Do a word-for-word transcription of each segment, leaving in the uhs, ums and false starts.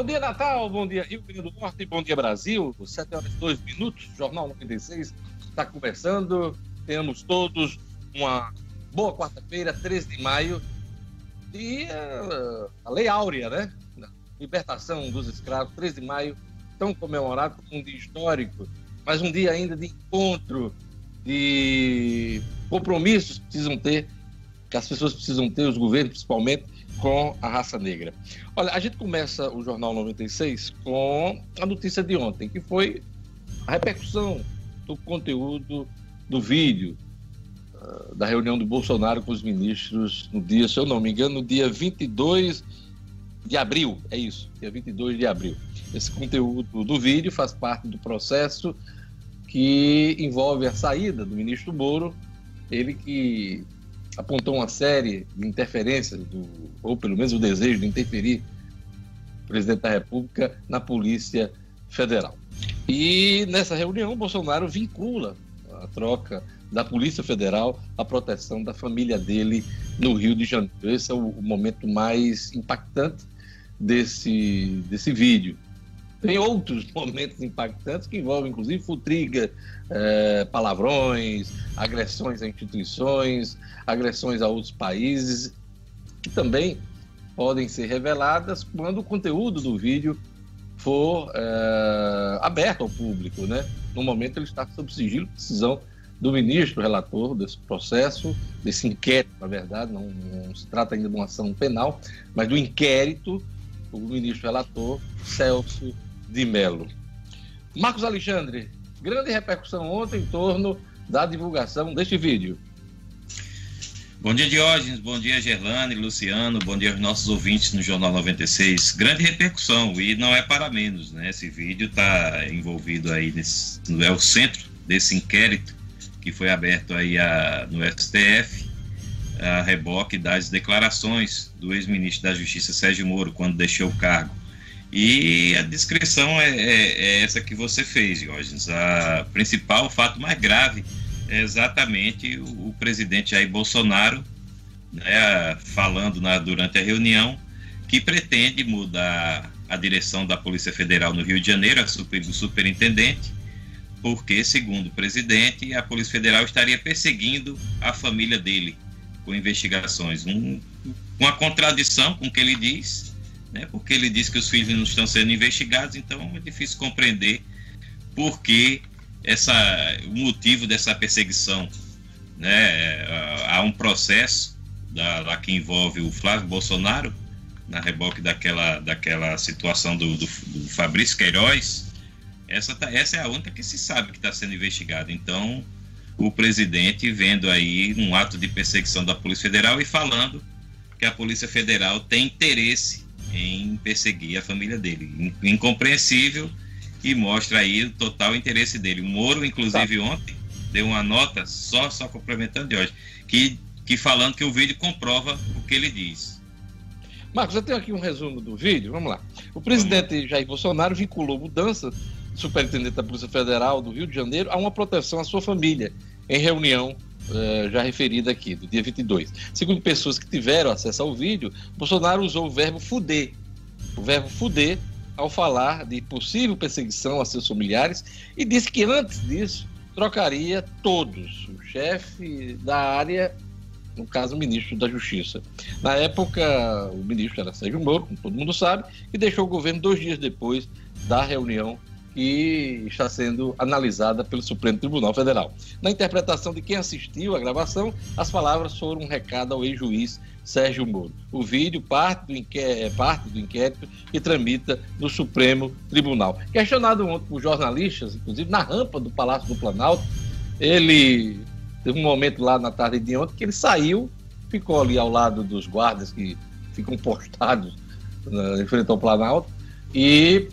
Bom dia, Natal, bom dia Rio Grande do Norte, bom dia Brasil, sete horas e dois minutos, Jornal noventa e seis está começando. Tenhamos todos uma boa quarta-feira, treze de maio, e uh, a Lei Áurea, né? Libertação dos escravos, treze de maio, tão comemorado como um dia histórico, mas um dia ainda de encontro, de compromissos que precisam ter, que as pessoas precisam ter, os governos principalmente, com a raça negra. Olha, a gente começa o Jornal noventa e seis com a notícia de ontem, que foi a repercussão do conteúdo do vídeo uh, da reunião do Bolsonaro com os ministros no dia, se eu não me engano, no dia vinte e dois de abril, é isso, dia vinte e dois de abril. Esse conteúdo do vídeo faz parte do processo que envolve a saída do ministro Moro, ele que apontou uma série de interferências, do, ou pelo menos o desejo de interferir, o presidente da República, na Polícia Federal. E nessa reunião, Bolsonaro vincula a troca da Polícia Federal à proteção da família dele no Rio de Janeiro. Esse é o, o momento mais impactante desse, desse vídeo. Tem outros momentos impactantes que envolvem, inclusive, futriga, eh, palavrões, agressões a instituições, agressões a outros países, que também podem ser reveladas quando o conteúdo do vídeo for eh, aberto ao público, né? No momento, ele está sob sigilo de decisão do ministro relator desse processo, desse inquérito, na verdade, não, não se trata ainda de uma ação penal, mas do inquérito, o ministro relator, Celso de Mello. Marcos Alexandre, grande repercussão ontem em torno da divulgação deste vídeo. Bom dia, Diógenes, bom dia, Gerlane, Luciano, bom dia aos nossos ouvintes no Jornal noventa e seis. Grande repercussão, e não é para menos, né? Esse vídeo está envolvido aí, nesse, é o centro desse inquérito que foi aberto aí a, no S T F, a reboque das declarações do ex-ministro da Justiça, Sérgio Moro, quando deixou o cargo. E a descrição é, é, é essa que você fez, Diógenes. A principal, o fato mais grave é exatamente o, o presidente Jair Bolsonaro, né, falando na, durante a reunião, que pretende mudar a direção da Polícia Federal no Rio de Janeiro, a super, o superintendente, porque, segundo o presidente, a Polícia Federal estaria perseguindo a família dele com investigações. Um, uma contradição com o que ele diz, né, porque ele diz que os filhos não estão sendo investigados, então é difícil compreender por que essa, o motivo dessa perseguição, né. Há um processo da, lá que envolve o Flávio Bolsonaro, na reboque daquela, daquela situação do, do, do Fabrício Queiroz. Essa, tá, essa é a única que se sabe que está sendo investigada. Então, o presidente vendo aí um ato de perseguição da Polícia Federal e falando que a Polícia Federal tem interesse em perseguir a família dele. Incompreensível, e mostra aí o total interesse dele. O Moro, inclusive, tá. Ontem, deu uma nota, só, só complementando de hoje, que, que falando que o vídeo comprova o que ele diz. Marcos, eu tenho aqui um resumo do vídeo, vamos lá. O presidente vamos. Jair Bolsonaro vinculou mudança superintendente da Polícia Federal do Rio de Janeiro a uma proteção à sua família, em reunião eh, já referida aqui, do dia vinte e dois. Segundo pessoas que tiveram acesso ao vídeo, Bolsonaro usou o verbo fuder, o verbo fuder, ao falar de possível perseguição a seus familiares, e disse que antes disso trocaria todos, o chefe da área, no caso o ministro da Justiça. Na época, o ministro era Sérgio Moro, como todo mundo sabe, e deixou o governo dois dias depois da reunião que está sendo analisada pelo Supremo Tribunal Federal. Na interpretação de quem assistiu à gravação, as palavras foram um recado ao ex-juiz Sérgio Moro. O vídeo parte do inquérito, parte do inquérito que tramita no Supremo Tribunal. Questionado ontem por jornalistas, inclusive na rampa do Palácio do Planalto, ele teve um momento lá na tarde de ontem que ele saiu, ficou ali ao lado dos guardas que ficam postados em frente ao Planalto, e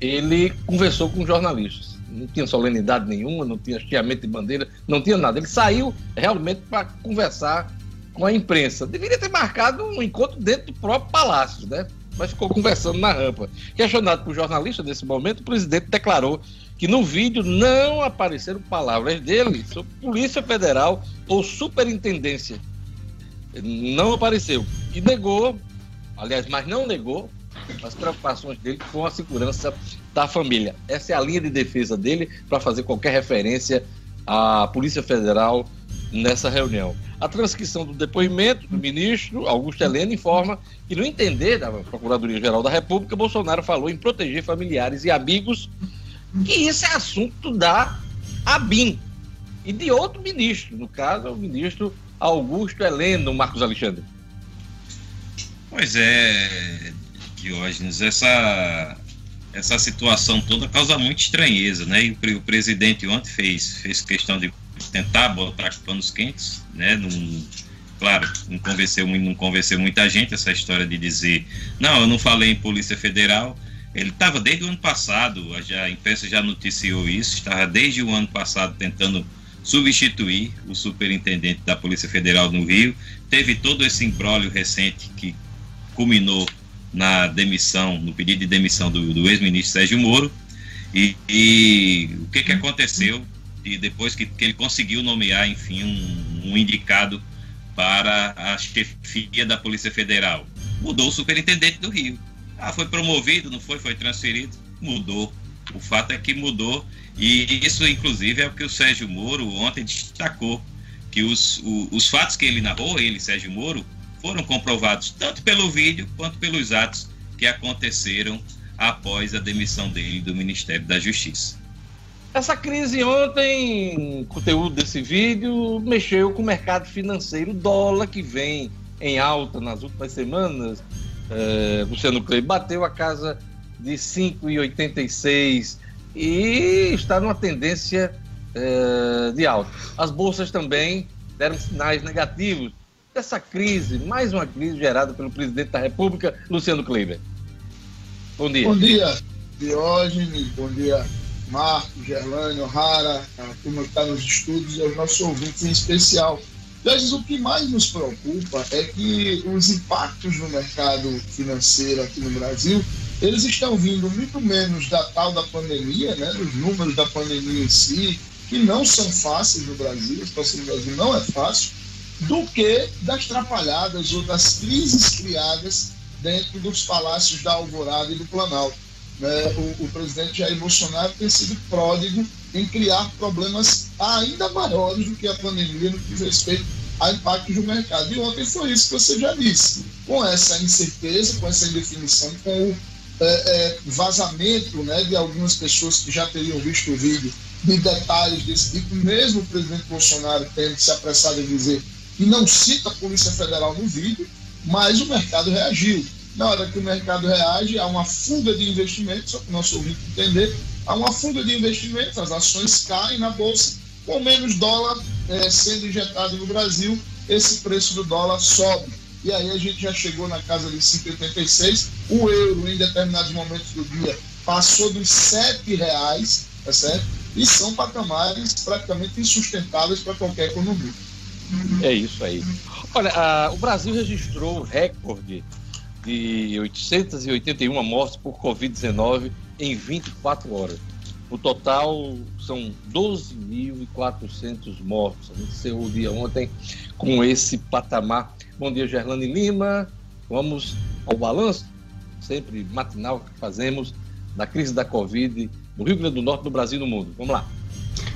ele conversou com jornalistas. Não tinha solenidade nenhuma, não tinha hasteamento de bandeira, não tinha nada. Ele saiu realmente para conversar com a imprensa. Deveria ter marcado um encontro dentro do próprio palácio, né? Mas ficou conversando na rampa. Questionado por jornalistas nesse momento, o presidente declarou que no vídeo não apareceram palavras dele sobre Polícia Federal ou Superintendência. Não apareceu. E negou, aliás, mas não negou as preocupações dele com a segurança da família. Essa é a linha de defesa dele para fazer qualquer referência à Polícia Federal nessa reunião. A transcrição do depoimento do ministro Augusto Heleno informa que, no entender da Procuradoria-Geral da República, Bolsonaro falou em proteger familiares e amigos, que isso é assunto da ABIN e de outro ministro, no caso, o ministro Augusto Heleno. Marcos Alexandre. Pois é, Diógenes, essa, essa situação toda causa muita estranheza, né? E o, o presidente ontem fez, fez questão de tentar botar os panos quentes, né? Não, claro, não convenceu, não convenceu muita gente essa história de dizer, não, eu não falei em Polícia Federal. Ele estava desde o ano passado, já, a imprensa já noticiou isso, estava desde o ano passado tentando substituir o superintendente da Polícia Federal no Rio. Teve todo esse imbróglio recente que culminou na demissão, no pedido de demissão do, do ex-ministro Sérgio Moro. E, e o que, que aconteceu? E depois que, que ele conseguiu nomear, enfim, um, um indicado para a chefia da Polícia Federal, mudou o superintendente do Rio. Ah, foi promovido, não foi? Foi transferido? Mudou. O fato é que mudou. E isso, inclusive, é o que o Sérgio Moro ontem destacou, que os, o, os fatos que ele narrou, ele, Sérgio Moro, foram comprovados tanto pelo vídeo quanto pelos atos que aconteceram após a demissão dele do Ministério da Justiça. Essa crise ontem, o conteúdo desse vídeo, mexeu com o mercado financeiro, o dólar que vem em alta nas últimas semanas. É, Luciano Clay bateu a casa de cinco vírgula oitenta e seis e está numa tendência é, de alta. As bolsas também deram sinais negativos dessa crise, mais uma crise gerada pelo presidente da República, Luciano Kleber. Bom dia. Bom dia, Diógenes, bom dia, Marco, Gerlane, O'Hara, a turma que está nos estudos e aos nossos ouvintes em especial. O que mais nos preocupa é que os impactos no mercado financeiro aqui no Brasil, eles estão vindo muito menos da tal da pandemia, né? Os números da pandemia em si, que não são fáceis no Brasil, a situação no Brasil não é fácil, do que das trapalhadas ou das crises criadas dentro dos palácios da Alvorada e do Planalto. O, o presidente Jair Bolsonaro tem sido pródigo em criar problemas ainda maiores do que a pandemia no que diz respeito a impactos do mercado. E ontem foi isso que você já disse. Com essa incerteza, com essa indefinição, com o é, é, vazamento, né, de algumas pessoas que já teriam visto o vídeo, de detalhes desse tipo, mesmo o presidente Bolsonaro tendo se apressado em dizer que não cita a Polícia Federal no vídeo, mas o mercado reagiu. Na hora que o mercado reage, há uma fuga de investimentos, só para o nosso ouvinte entender, há uma fuga de investimentos, as ações caem na Bolsa, com menos dólar é, sendo injetado no Brasil, esse preço do dólar sobe. E aí a gente já chegou na casa de cinco vírgula oitenta e seis, o euro em determinados momentos do dia passou dos sete reais, tá certo? E são patamares praticamente insustentáveis para qualquer economia. É isso aí. Olha, a, o Brasil registrou recorde de oitocentas e oitenta e uma mortes por covid dezenove em vinte e quatro horas. O total são doze mil e quatrocentos mortos. A gente encerrou o dia ontem com esse patamar. Bom dia, Gerlane Lima. Vamos ao balanço, sempre matinal, que fazemos da crise da Covid no Rio Grande do Norte, no Brasil e no mundo. Vamos lá.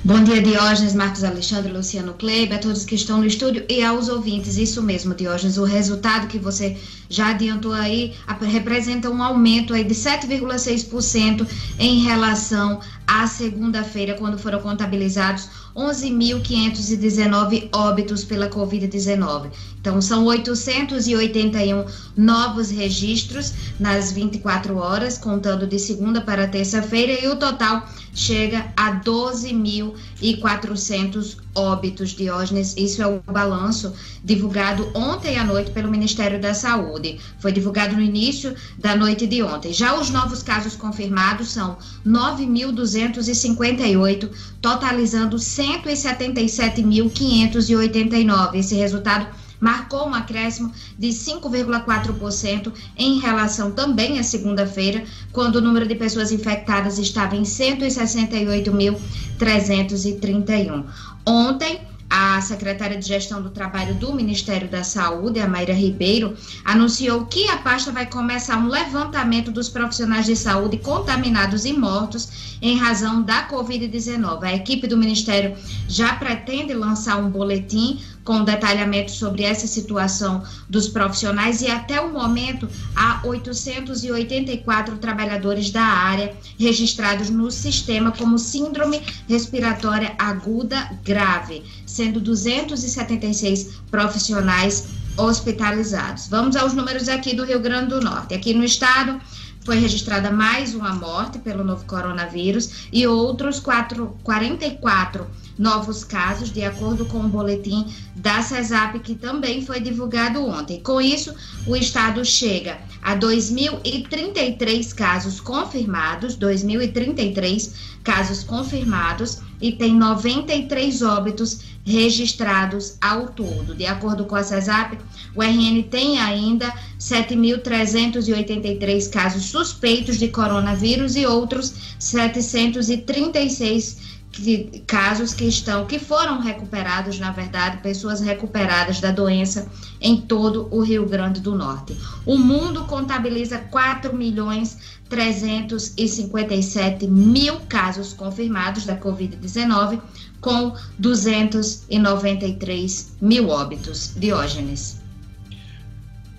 Bom dia, Diógenes, Marcos Alexandre, Luciano Kleber, a todos que estão no estúdio e aos ouvintes. Isso mesmo, Diógenes, o resultado que você já adiantou aí representa um aumento aí de sete vírgula seis por cento em relação à segunda-feira, quando foram contabilizados onze mil quinhentos e dezenove óbitos pela covid dezenove. Então, são oitocentos e oitenta e um novos registros nas vinte e quatro horas, contando de segunda para terça-feira, e o total chega a doze mil e quatrocentos óbitos, Diógenes. Isso é o balanço divulgado ontem à noite pelo Ministério da Saúde. Foi divulgado no início da noite de ontem. Já os novos casos confirmados são nove mil duzentos e cinquenta e oito, totalizando cento e setenta e sete mil quinhentos e oitenta e nove. Esse resultado marcou um acréscimo de cinco vírgula quatro por cento em relação também à segunda-feira, quando o número de pessoas infectadas estava em cento e sessenta e oito mil trezentos e trinta e um. Ontem, a a secretária de Gestão do Trabalho do Ministério da Saúde, a Mayra Ribeiro, anunciou que a pasta vai começar um levantamento dos profissionais de saúde contaminados e mortos em razão da covid dezenove. A equipe do Ministério já pretende lançar um boletim com detalhamento sobre essa situação dos profissionais, e até o momento há oitocentos e oitenta e quatro trabalhadores da área registrados no sistema como síndrome respiratória aguda grave, sendo duzentos e setenta e seis profissionais hospitalizados. Vamos aos números aqui do Rio Grande do Norte. Aqui no estado foi registrada mais uma morte pelo novo coronavírus e outros quatro, quarenta e quatro novos casos, de acordo com o boletim da SESAP, que também foi divulgado ontem. Com isso, o estado chega a dois mil e trinta e três casos confirmados, dois mil e trinta e três casos confirmados, e tem noventa e três óbitos registrados ao todo. De acordo com a SESAP, o R N tem ainda sete mil trezentos e oitenta e três casos suspeitos de coronavírus e outros setecentos e trinta e seis de casos que estão, que foram recuperados, na verdade, pessoas recuperadas da doença em todo o Rio Grande do Norte. O mundo contabiliza quatro milhões trezentos e cinquenta e sete mil casos confirmados da covid dezenove, com duzentos e noventa e três mil óbitos. Diógenes.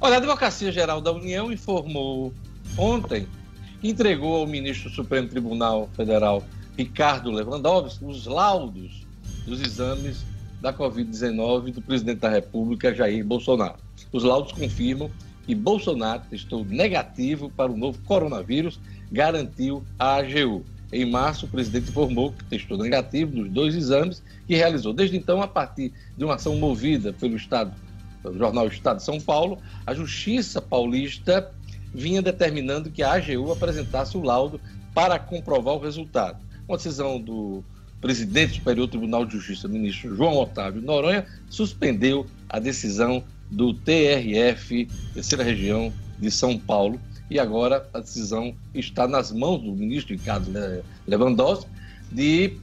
Olha, a Advocacia Geral da União informou ontem, entregou ao ministro do Supremo Tribunal Federal, Ricardo Lewandowski, os laudos dos exames da covid dezenove do presidente da República, Jair Bolsonaro. Os laudos confirmam que Bolsonaro testou negativo para o novo coronavírus, garantiu a A G U. Em março, o presidente informou que testou negativo nos dois exames que realizou. Desde então, a partir de uma ação movida pelo Estado, pelo jornal Estado de São Paulo, a Justiça Paulista vinha determinando que a A G U apresentasse o laudo para comprovar o resultado. Uma decisão do presidente do Superior Tribunal de Justiça, ministro João Otávio Noronha, suspendeu a decisão do T R F, Terceira Região de São Paulo, e agora a decisão está nas mãos do ministro Ricardo Lewandowski de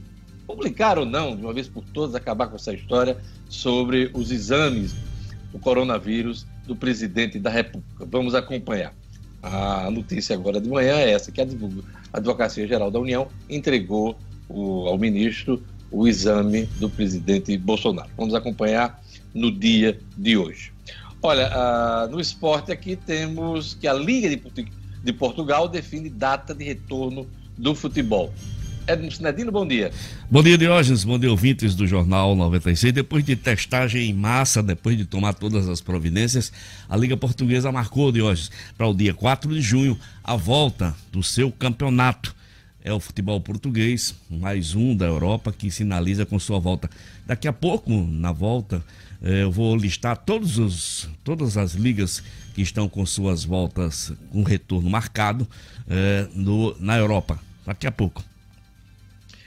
publicar ou não, de uma vez por todas, acabar com essa história sobre os exames do coronavírus do presidente da República. Vamos acompanhar. A notícia agora de manhã é essa, que a Advocacia Geral da União entregou o, ao ministro o exame do presidente Bolsonaro. Vamos acompanhar no dia de hoje. Olha, ah, no esporte aqui temos que a Liga de, de Portugal define data de retorno do futebol. Edmundo Sinedino, bom dia. Bom dia, Diógenes, bom dia, ouvintes do Jornal noventa e seis. Depois de testagem em massa, depois de tomar todas as providências, a Liga Portuguesa marcou, Diógenes, para o dia quatro de junho, a volta do seu campeonato. É o futebol português, mais um da Europa, que sinaliza com sua volta. Daqui a pouco, na volta, eu vou listar todos os, todas as ligas que estão com suas voltas, com retorno marcado é, no, na Europa. Daqui a pouco.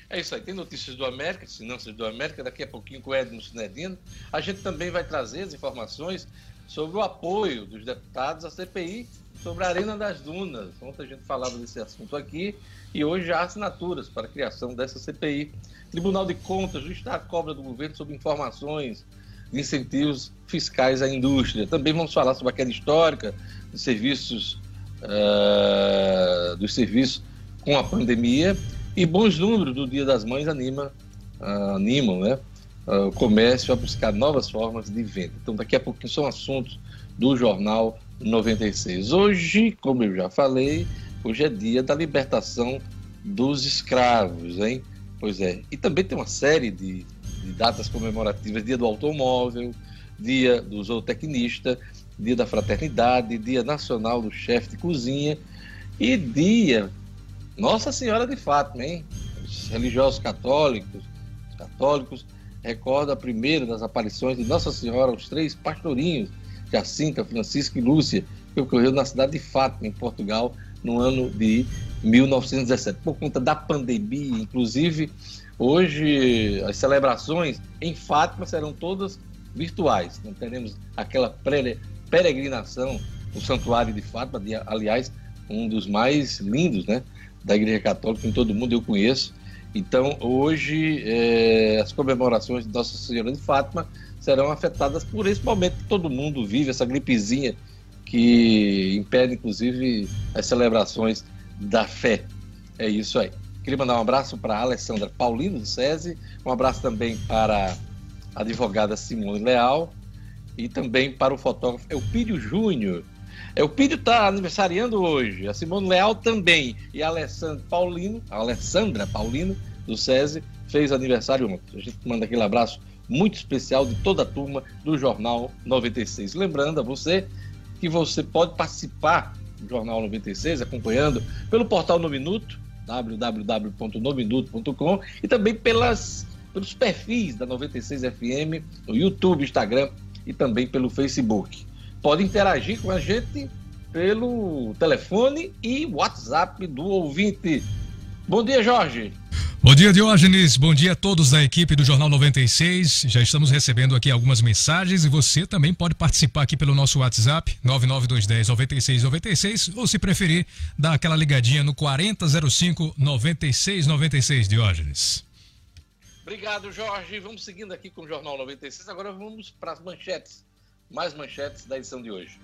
É isso aí, tem notícias do América, finanças do América, daqui a pouquinho com o Edmundo Sinedino. A gente também vai trazer as informações sobre o apoio dos deputados à C P I sobre a Arena das Dunas. Ontem a gente falava desse assunto aqui e hoje há assinaturas para a criação dessa C P I. Tribunal de Contas do Estado cobra do governo sobre informações de incentivos fiscais à indústria. Também vamos falar sobre a queda histórica dos serviços, uh, dos serviços com a pandemia. E bons números do Dia das Mães anima, uh, animam né, uh, o comércio a buscar novas formas de venda. Então, daqui a pouquinho são assuntos do Jornal noventa e seis. Hoje, como eu já falei, hoje é dia da libertação dos escravos, hein? Pois é. E também tem uma série de, de datas comemorativas: Dia do Automóvel, Dia do Zootecnista, Dia da Fraternidade, Dia Nacional do Chefe de Cozinha e Dia Nossa Senhora de Fátima, hein? Os religiosos católicos, os católicos recordam a primeira das aparições de Nossa Senhora aos três pastorinhos, Jacinta, Francisco e Lúcia, que ocorreu na cidade de Fátima, em Portugal, no ano de mil novecentos e dezessete. Por conta da pandemia, inclusive, hoje as celebrações em Fátima serão todas virtuais. Não teremos aquela peregrinação no Santuário de Fátima, de, aliás, um dos mais lindos, né? Da Igreja Católica em todo o mundo, eu conheço, Então, hoje, é, as comemorações de Nossa Senhora de Fátima serão afetadas por esse momento que todo mundo vive, essa gripezinha que impede, inclusive, as celebrações da fé. É isso aí. Queria mandar um abraço para a Alessandra Paulino, do SESI, um abraço também para a advogada Simone Leal e também para o fotógrafo Eupídio Júnior. Eupídio está aniversariando hoje, a Simone Leal também, e a Alessandra Paulino, a Alessandra Paulino, do SESI, fez aniversário ontem. A gente manda aquele abraço muito especial de toda a turma do Jornal noventa e seis. Lembrando a você que você pode participar do Jornal noventa e seis, acompanhando pelo Portal No Minuto, w w w ponto no minuto ponto com, e também pelas, pelos perfis da noventa e seis F M, no YouTube, Instagram e também pelo Facebook. Pode interagir com a gente pelo telefone e WhatsApp do ouvinte. Bom dia, Jorge. Bom dia, Diógenes. Bom dia a todos da equipe do Jornal noventa e seis. Já estamos recebendo aqui algumas mensagens e você também pode participar aqui pelo nosso WhatsApp, nove nove dois um zero nove seis nove seis, ou se preferir, dá aquela ligadinha no quarenta zero cinco nove seis nove seis, Diógenes. Obrigado, Jorge. Vamos seguindo aqui com o Jornal noventa e seis. Agora vamos para as manchetes. Mais manchetes da edição de hoje.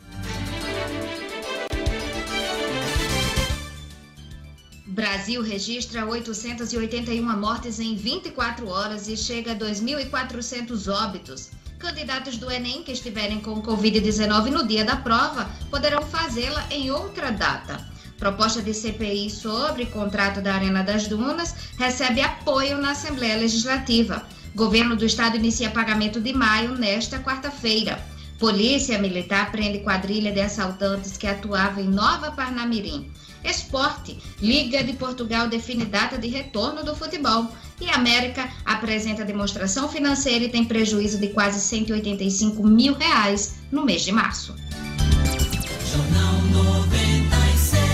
Brasil registra oitocentas e oitenta e uma mortes em vinte e quatro horas e chega a dois mil e quatrocentos óbitos. Candidatos do Enem que estiverem com covid dezenove no dia da prova poderão fazê-la em outra data. Proposta de C P I sobre contrato da Arena das Dunas recebe apoio na Assembleia Legislativa. Governo do Estado inicia pagamento de maio nesta quarta-feira. Polícia Militar prende quadrilha de assaltantes que atuava em Nova Parnamirim. Esporte, Liga de Portugal define data de retorno do futebol. E América apresenta demonstração financeira e tem prejuízo de quase cento e oitenta e cinco mil reais no mês de março. Jornal noventa e seis.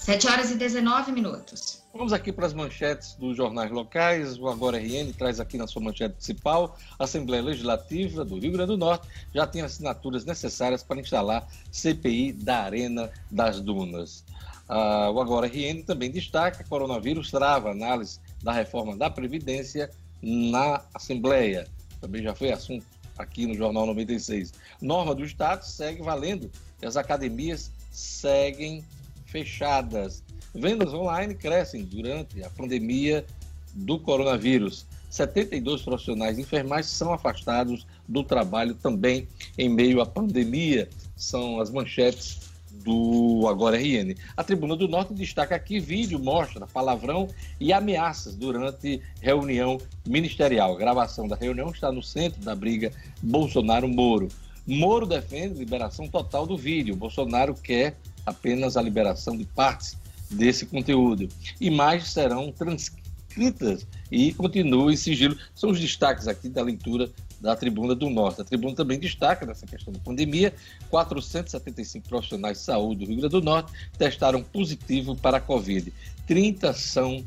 sete horas e dezenove minutos. Vamos aqui para as manchetes dos jornais locais. O Agora R N traz aqui na sua manchete principal: a Assembleia Legislativa do Rio Grande do Norte já tem assinaturas necessárias para instalar C P I da Arena das Dunas. Ah, o Agora R N também destaca: coronavírus trava análise da reforma da Previdência na Assembleia. Também já foi assunto aqui no Jornal noventa e seis. Norma do Estado segue valendo e as academias seguem fechadas. Vendas online crescem durante a pandemia do coronavírus. setenta e dois profissionais de enfermagem são afastados do trabalho também em meio à pandemia. São as manchetes do Agora R N. A Tribuna do Norte destaca aqui: vídeo mostra palavrão e ameaças durante reunião ministerial. A gravação da reunião está no centro da briga Bolsonaro-Moro. Moro defende liberação total do vídeo. Bolsonaro quer apenas a liberação de partes desse conteúdo. Imagens serão transcritas e continuam em sigilo. São os destaques aqui da leitura da Tribuna do Norte. A Tribuna também destaca, nessa questão da pandemia, quatrocentos e setenta e cinco profissionais de saúde do Rio Grande do Norte testaram positivo para a Covid. trinta são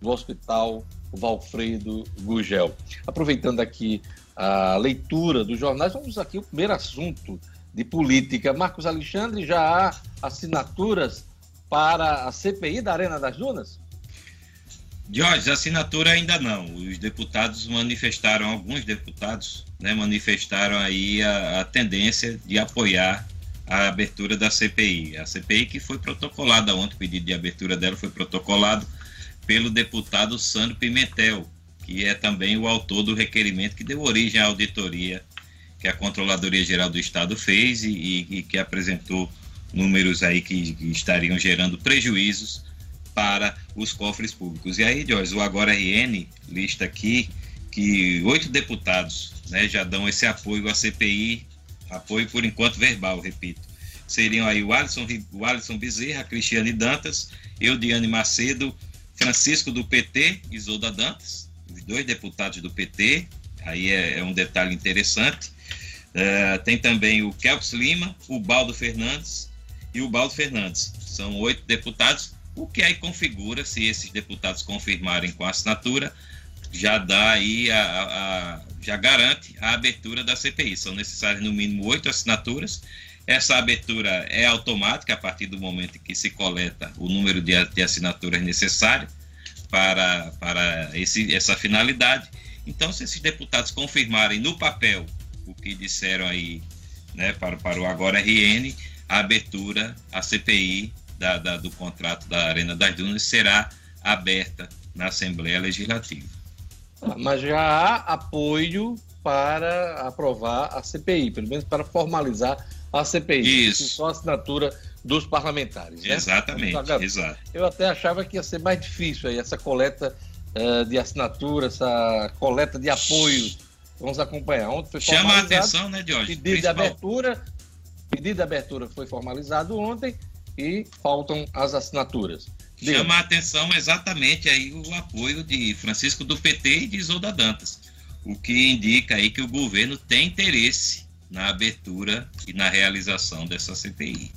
do Hospital Valfredo Gugel. Aproveitando aqui a leitura dos jornais, vamos aqui ao primeiro assunto de política. Marcos Alexandre, já há assinaturas para a C P I da Arena das Dunas? Jorge, assinatura ainda não. Os deputados manifestaram, alguns deputados, né, manifestaram aí a, a tendência de apoiar a abertura da C P I. A C P I que foi protocolada ontem, o pedido de abertura dela foi protocolado pelo deputado Sandro Pimentel, que é também o autor do requerimento que deu origem à auditoria que a Controladoria Geral do Estado fez e, e, e que apresentou números aí que estariam gerando prejuízos para os cofres públicos. E aí, Jorge, o Agora R N lista aqui que oito deputados, né, já dão esse apoio à C P I, apoio por enquanto verbal, repito. Seriam aí o Alisson, o Alisson Bezerra, a Cristiane Dantas, Eudiane Macedo, Francisco do P T, Isolda Dantas, os dois deputados do P T, aí é, é um detalhe interessante. Uh, tem também o Kelps Lima, o Baldo Fernandes, e o Baldo Fernandes. São oito deputados, o que aí configura, se esses deputados confirmarem com a assinatura, já dá aí, a, a, já garante a abertura da C P I. São necessárias no mínimo oito assinaturas Essa abertura é automática a partir do momento que se coleta o número de assinaturas necessário para, para esse, essa finalidade. Então, se esses deputados confirmarem no papel o que disseram aí, né, para, para o Agora R N, a abertura, a C P I da, da, do contrato da Arena das Dunas será aberta na Assembleia Legislativa. Mas já há apoio para aprovar a C P I, pelo menos para formalizar a C P I. Isso. Só a assinatura dos parlamentares, né? Exatamente, exato. Eu até achava que ia ser mais difícil aí, essa coleta uh, de assinatura, essa coleta de apoio. Vamos acompanhar. Ontem foi formalizado. Chama a atenção, né, Diógenes? Pedido principal. de abertura, pedido de abertura foi formalizado ontem e faltam as assinaturas. Diga. Chama a atenção exatamente aí o apoio de Francisco do P T e de Isolda Dantas, o que indica aí que o governo tem interesse na abertura e na realização dessa C P I.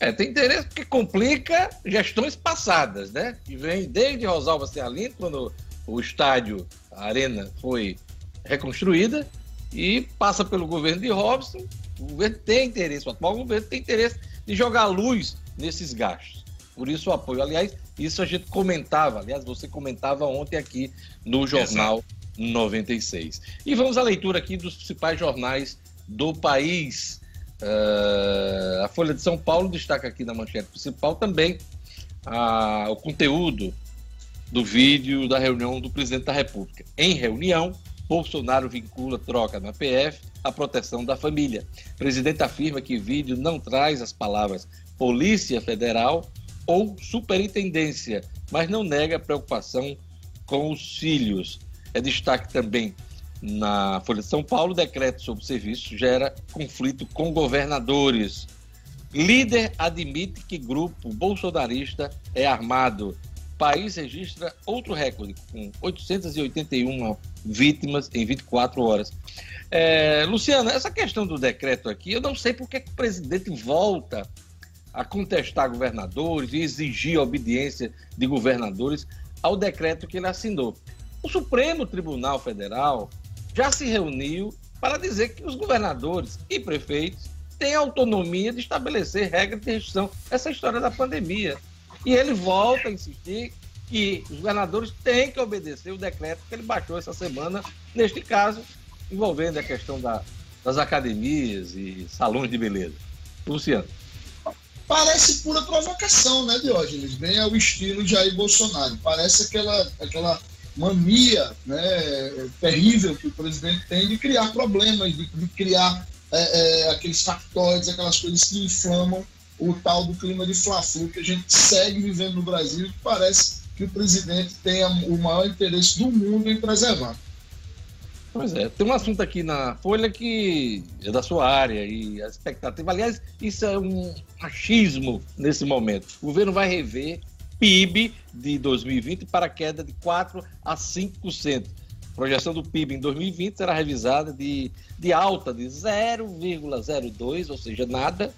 É, tem interesse porque complica gestões passadas, né? Que vem desde Rosalba Cearlini, quando o estádio, a arena foi reconstruída, e passa pelo governo de Robson. O governo tem interesse, o atual governo tem interesse de jogar luz nesses gastos. Por isso o apoio. Aliás, isso a gente comentava, aliás, você comentava ontem aqui no Jornal noventa e seis. E vamos à leitura aqui dos principais jornais do país. Uh, a Folha de São Paulo destaca aqui na manchete principal também uh, o conteúdo do vídeo da reunião do presidente da República. Em reunião, Bolsonaro vincula troca na P F à proteção da família. O presidente afirma que vídeo não traz as palavras Polícia Federal ou Superintendência, mas não nega preocupação com os filhos. É destaque também na Folha de São Paulo, decreto sobre serviço gera conflito com governadores. Líder admite que grupo bolsonarista é armado. País registra outro recorde, com oitocentas e oitenta e uma vítimas em vinte e quatro horas. É, Luciana, essa questão do decreto aqui, eu não sei por que o presidente volta a contestar governadores e exigir a obediência de governadores ao decreto que ele assinou. O Supremo Tribunal Federal já se reuniu para dizer que os governadores e prefeitos têm autonomia de estabelecer regras de restrição. Essa história da pandemia. E ele volta a insistir que os governadores têm que obedecer o decreto que ele baixou essa semana, neste caso, envolvendo a questão da, das academias e salões de beleza. Luciano. Parece pura provocação, né, Diógenes? Bem ao estilo de Jair Bolsonaro. Parece aquela, aquela mania, né, terrível que o presidente tem de criar problemas, de, de criar é, é, aqueles factóides, aquelas coisas que inflamam o tal do clima de fla-flu que a gente segue vivendo no Brasil, que parece que o presidente tem o maior interesse do mundo em preservar. Pois é, tem um assunto aqui na Folha que é da sua área e a expectativa, aliás, isso é um machismo nesse momento. O governo vai rever P I B de dois mil e vinte para queda de quatro a cinco por cento. A projeção do P I B em dois mil e vinte será revisada de, de alta de zero vírgula zero dois por cento, ou seja, nada,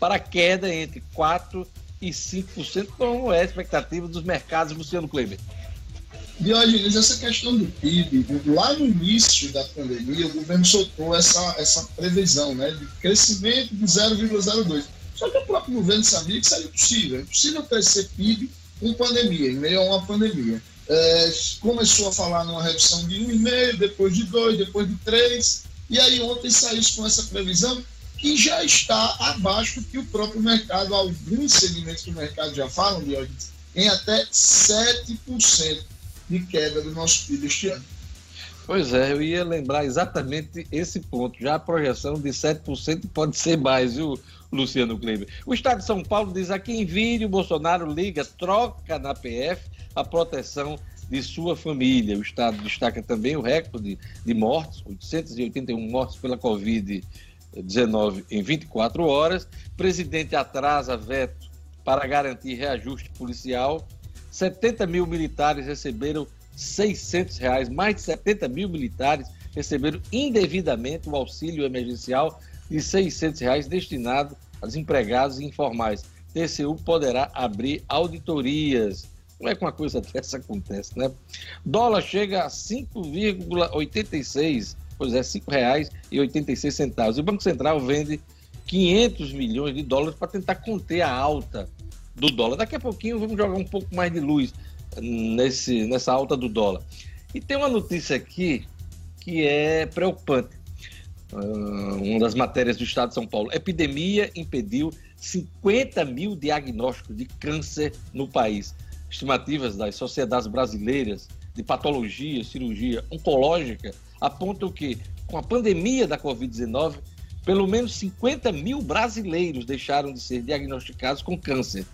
para queda entre quatro e cinco por cento, como é a expectativa dos mercados, Luciano Kleber. Diógenes, essa questão do P I B, lá no início da pandemia, o governo soltou essa, essa previsão, né, de crescimento de zero vírgula zero dois por cento. Só que o próprio governo sabia que isso era impossível. É impossível crescer P I B com pandemia, em meio a uma pandemia. É, começou a falar numa redução de um vírgula cinco por cento, depois de dois por cento, depois de três por cento, e aí ontem saiu com essa previsão que já está abaixo do que o próprio mercado, alguns segmentos do mercado já falam, Diógenes, em até sete por cento de queda do nosso P I B este ano. Pois é, eu ia lembrar exatamente esse ponto. Já a projeção de sete por cento pode ser mais, viu, Luciano Kleber? O Estado de São Paulo diz aqui em vídeo, Bolsonaro liga, troca na P F a proteção de sua família. O Estado destaca também o recorde de mortes, oitocentas e oitenta e uma mortes pela Covid dezenove em vinte e quatro horas, presidente atrasa veto para garantir reajuste policial, setenta mil militares receberam seiscentos reais, mais de setenta mil militares receberam indevidamente o auxílio emergencial de seiscentos reais destinado a desempregados informais. T C U poderá abrir auditorias. Como é que uma coisa dessa acontece, né? Dólar chega a cinco vírgula oitenta e seis, pois é, cinco reais e oitenta e seis centavos. O Banco Central vende quinhentos milhões de dólares para tentar conter a alta do dólar. Daqui a pouquinho vamos jogar um pouco mais de luz nesse, nessa alta do dólar. E tem uma notícia aqui que é preocupante. Uma das matérias do Estado de São Paulo. Epidemia impediu cinquenta mil diagnósticos de câncer no país. Estimativas das sociedades brasileiras de patologia, cirurgia oncológica apontam que, com a pandemia da covid dezenove, pelo menos cinquenta mil brasileiros deixaram de ser diagnosticados com câncer.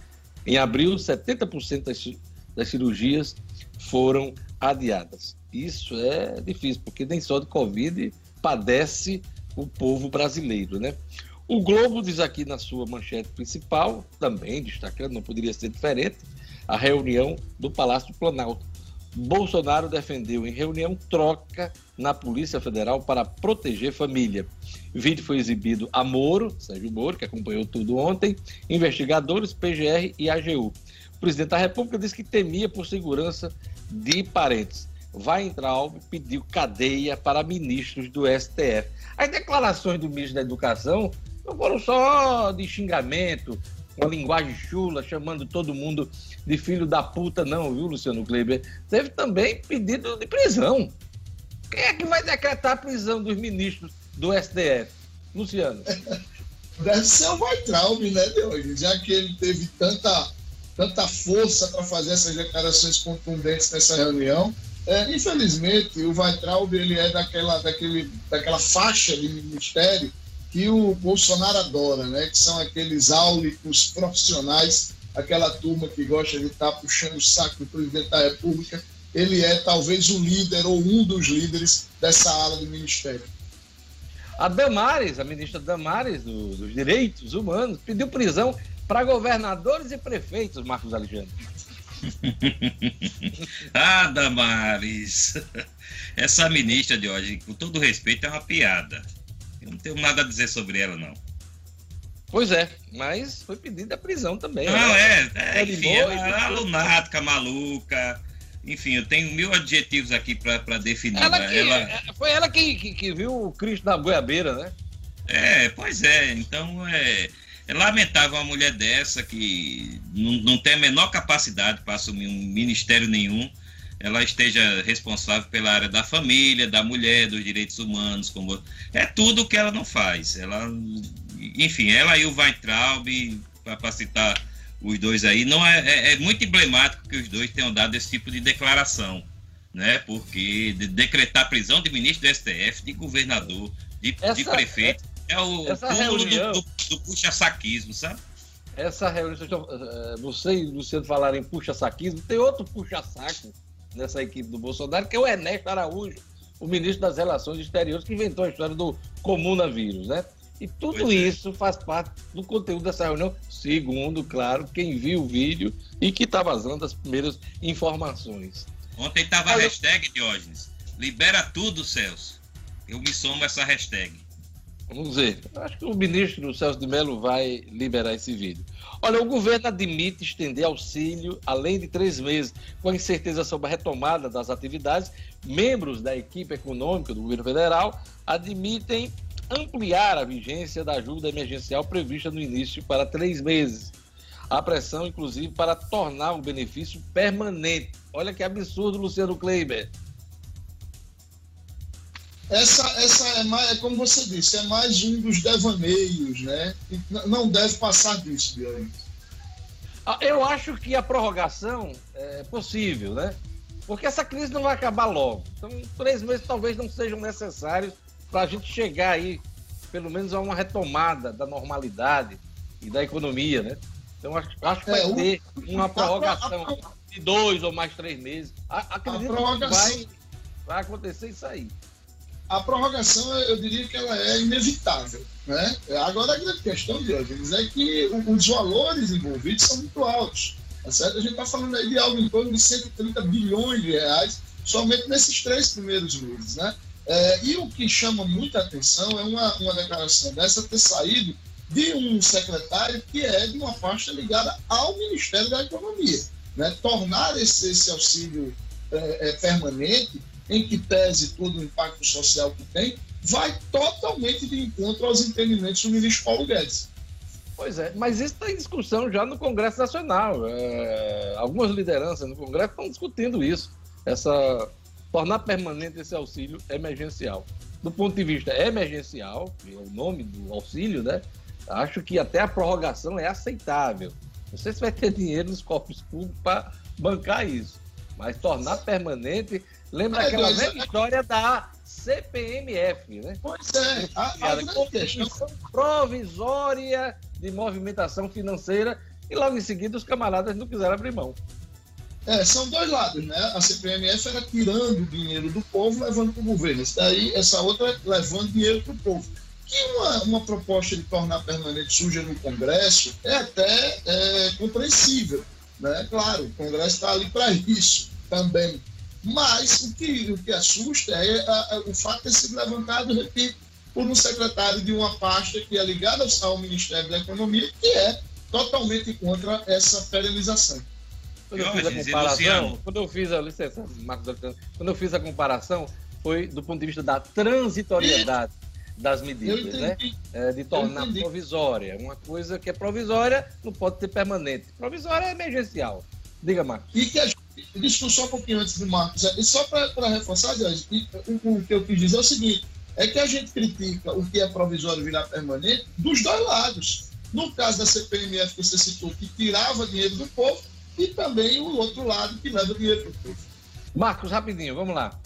Em abril, setenta por cento das cirurgias foram adiadas. Isso é difícil, porque nem só de Covid padece o povo brasileiro, né? O Globo diz aqui na sua manchete principal, também destacando, não poderia ser diferente, a reunião do Palácio do Planalto. Bolsonaro defendeu em reunião troca na Polícia Federal para proteger família. O vídeo foi exibido a Moro, Sérgio Moro, que acompanhou tudo ontem, investigadores, P G R e A G U. O presidente da República disse que temia por segurança de parentes. Weintraub pediu cadeia para ministros do S T F. As declarações do ministro da Educação não foram só de xingamento, uma linguagem chula, chamando todo mundo de filho da puta, não, viu, Luciano Kleber? Teve também pedido de prisão. Quem é que vai decretar a prisão dos ministros do S T F? Luciano. Deve ser o Weintraub, né, Deus? Já que ele teve tanta, tanta força para fazer essas declarações contundentes nessa reunião. É, infelizmente, o Weintraub, ele é daquela, daquele, daquela faixa de ministério que o Bolsonaro adora, né? Que são aqueles áulicos profissionais, aquela turma que gosta de estar puxando o saco do presidente da República. Ele é talvez o líder ou um dos líderes dessa ala do ministério. A Damares, a ministra Damares, do, dos Direitos Humanos, pediu prisão para governadores e prefeitos, Marcos Alexandre. Ah, Damares, essa ministra de hoje, com todo respeito, é uma piada. Eu não tenho nada a dizer sobre ela, não. Pois é, mas foi pedida a prisão também. Não, né? é, é enfim, ela é lunática, maluca. Enfim, eu tenho mil adjetivos aqui para definir. Ela que, ela... Foi ela que, que, que viu o Cristo na goiabeira, né? É, pois é, então é... É lamentável uma mulher dessa que não, não tem a menor capacidade para assumir um ministério nenhum, ela esteja responsável pela área da família, da mulher, dos direitos humanos, como... é tudo que ela não faz. Ela, enfim, ela e o Weintraub, para citar os dois aí, não é, é, é muito emblemático que os dois tenham dado esse tipo de declaração, né? Porque de decretar prisão de ministro do S T F, de governador, de, Essa... de prefeito... É o cúmulo do, do, do puxa-saquismo, sabe? Essa reunião, você e o Luciano falarem puxa-saquismo, tem outro puxa-saco nessa equipe do Bolsonaro, que é o Ernesto Araújo, o ministro das Relações Exteriores, que inventou a história do comunavírus, né? E tudo pois isso é. faz parte do conteúdo dessa reunião, segundo, claro, quem viu o vídeo e que está vazando as primeiras informações. Ontem estava a hashtag, Diógenes, libera tudo, Celso. Eu me somo a essa hashtag. Vamos ver. Acho que o ministro Celso de Mello vai liberar esse vídeo. Olha, o governo admite estender auxílio além de três meses. Com a incerteza sobre a retomada das atividades, membros da equipe econômica do governo federal admitem ampliar a vigência da ajuda emergencial prevista no início para três meses. Há pressão, inclusive, para tornar o benefício permanente. Olha que absurdo, Luciano Kleber. Essa, essa é, mais, é, como você disse, é mais um dos devaneios, né? Não deve passar disso, Guilherme. Eu acho que a prorrogação é possível, né? Porque essa crise não vai acabar logo. Então, três meses talvez não sejam necessários para a gente chegar aí, pelo menos, a uma retomada da normalidade e da economia, né? Então, acho, acho que vai é, ter o... uma prorrogação a, a, a, de dois ou mais três meses. Acredito que vai, vai acontecer isso aí. A prorrogação, eu diria que ela é inevitável, né? Agora, a grande questão, Diógenes, é que os valores envolvidos são muito altos, tá certo? A gente está falando aí de algo em torno de cento e trinta bilhões de reais, somente nesses três primeiros meses, né? É, e o que chama muita atenção é uma, uma declaração dessa ter saído de um secretário que é de uma pasta ligada ao Ministério da Economia, né? Tornar esse, esse auxílio é, é, permanente, em que pese todo o impacto social que tem, vai totalmente de encontro aos entendimentos do ministro Paulo Guedes. Pois é, mas isso está em discussão já no Congresso Nacional. É, algumas lideranças no Congresso estão discutindo isso, essa, tornar permanente esse auxílio emergencial. Do ponto de vista emergencial, que é o nome do auxílio, né? Acho que até a prorrogação é aceitável. Não sei se vai ter dinheiro nos cofres públicos para bancar isso, mas tornar permanente... Lembra é, aquela mesma é... história da C P M F, né? Pois é. A, a Comissão Provisória de Movimentação Financeira, e logo em seguida os camaradas não quiseram abrir mão. É, são dois lados, né? A C P M F era tirando o dinheiro do povo, levando para o governo. Essa, daí, essa outra é levando dinheiro para o povo. Que uma, uma proposta de tornar permanente surja no Congresso é até é, compreensível, né? Claro, o Congresso está ali para isso também. Mas o que, o que assusta é a, a, o fato de ter sido levantado, repito, por um secretário de uma pasta que é ligada ao Ministério da Economia, que é totalmente contra essa perenização. Quando eu fiz a comparação, quando eu fiz a, licença, Marcos, quando eu fiz a comparação, foi do ponto de vista da transitoriedade e das medidas, né? É, de tornar provisória. Uma coisa que é provisória não pode ser permanente. Provisória é emergencial. Diga, Marcos. E que a Desculpa só um pouquinho antes do Marcos. E só para reforçar, Jorge, o, o que eu quis dizer é o seguinte, é que a gente critica o que é provisório virar permanente dos dois lados. No caso da C P M F que você citou, que tirava dinheiro do povo, e também o outro lado que leva dinheiro do povo. Marcos, rapidinho, vamos lá.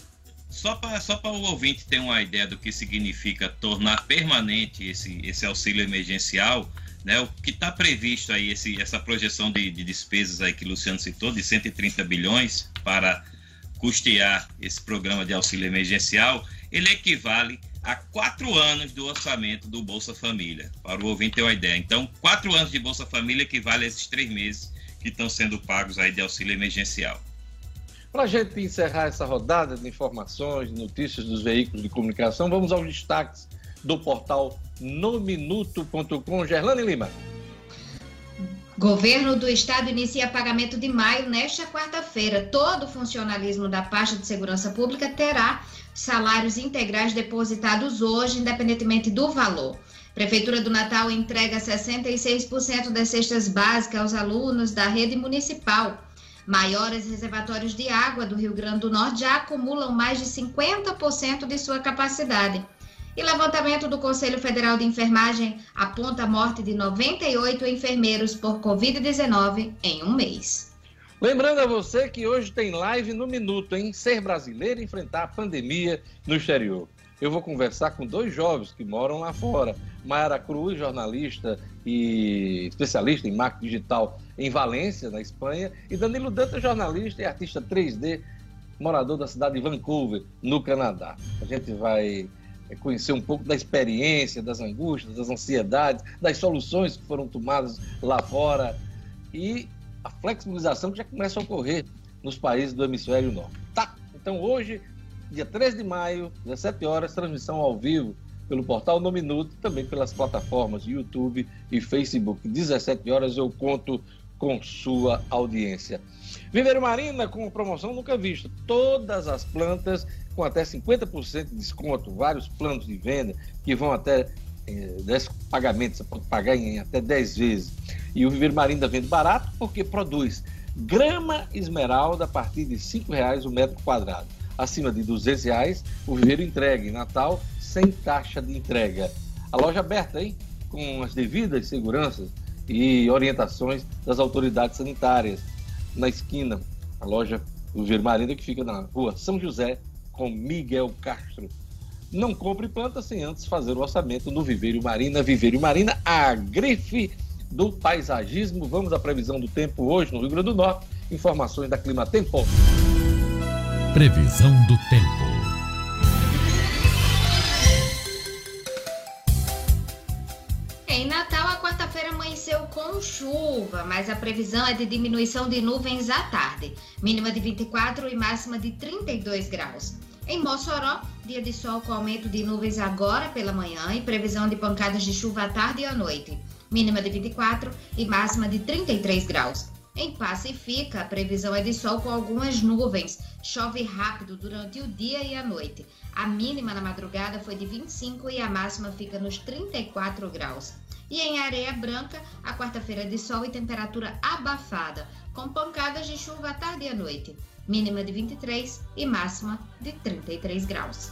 Só para só para o ouvinte ter uma ideia do que significa tornar permanente esse, esse auxílio emergencial... Né, o que está previsto aí, esse, essa projeção de, de despesas aí que o Luciano citou, de cento e trinta bilhões para custear esse programa de auxílio emergencial, ele equivale a quatro anos do orçamento do Bolsa Família, para o ouvinte ter uma ideia. Então, quatro anos de Bolsa Família equivale a esses três meses que estão sendo pagos aí de auxílio emergencial. Para a gente encerrar essa rodada de informações, notícias dos veículos de comunicação, vamos aos destaques do portal no minuto ponto com, Gerlane Lima. Governo do Estado inicia pagamento de maio nesta quarta-feira. Todo o funcionalismo da pasta de segurança pública terá salários integrais depositados hoje, independentemente do valor. Prefeitura do Natal entrega sessenta e seis por cento das cestas básicas aos alunos da rede municipal. Maiores reservatórios de água do Rio Grande do Norte já acumulam mais de cinquenta por cento de sua capacidade. E levantamento do Conselho Federal de Enfermagem aponta a morte de noventa e oito enfermeiros por covid dezenove em um mês. Lembrando a você que hoje tem live no Minuto, em Ser Brasileiro e Enfrentar a Pandemia no Exterior. Eu vou conversar com dois jovens que moram lá fora. Mayara Cruz, jornalista e especialista em marketing digital em Valência, na Espanha. E Danilo Dantas, jornalista e artista três D, morador da cidade de Vancouver, no Canadá. A gente vai... É conhecer um pouco da experiência, das angústias, das ansiedades, das soluções que foram tomadas lá fora e a flexibilização que já começa a ocorrer nos países do hemisfério norte. Tá? Então hoje, dia três de maio, dezessete horas, transmissão ao vivo pelo portal No Minuto, também pelas plataformas YouTube e Facebook. dezessete horas eu conto com sua audiência. Viveiro Marina com promoção nunca vista. Todas as plantas com até cinquenta por cento de desconto, vários planos de venda que vão até eh, dez pagamentos, você pode pagar em até dez vezes. E o Viveiro Marina vende barato porque produz grama esmeralda a partir de cinco reais o metro quadrado. Acima de duzentos reais, o Viveiro entrega em Natal sem taxa de entrega. A loja aberta, hein? Com as devidas seguranças e orientações das autoridades sanitárias. Na esquina, a loja do Viveiro Marina que fica na rua São José, com Miguel Castro. Não compre planta sem antes fazer o orçamento no Viveiro Marina. Viveiro Marina, a grife do paisagismo. Vamos à previsão do tempo hoje no Rio Grande do Norte. Informações da Clima Tempo. Previsão do tempo. Em Natal, a quarta-feira amanheceu com chuva, mas a previsão é de diminuição de nuvens à tarde, mínima de vinte e quatro e máxima de trinta e dois graus. Em Mossoró, dia de sol com aumento de nuvens agora pela manhã e previsão de pancadas de chuva à tarde e à noite, mínima de vinte e quatro e máxima de trinta e três graus. Em Pacifica, a previsão é de sol com algumas nuvens. Chove rápido durante o dia e a noite. A mínima na madrugada foi de vinte e cinco e a máxima fica nos trinta e quatro graus. E em Areia Branca, a quarta-feira é de sol e temperatura abafada, com pancadas de chuva à tarde e à noite. Mínima de vinte e três e máxima de trinta e três graus.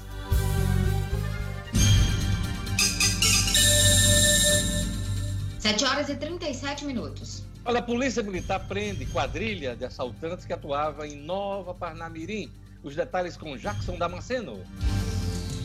sete horas e trinta e sete minutos. Olha, a Polícia Militar prende quadrilha de assaltantes que atuava em Nova Parnamirim. Os detalhes com Jackson Damasceno.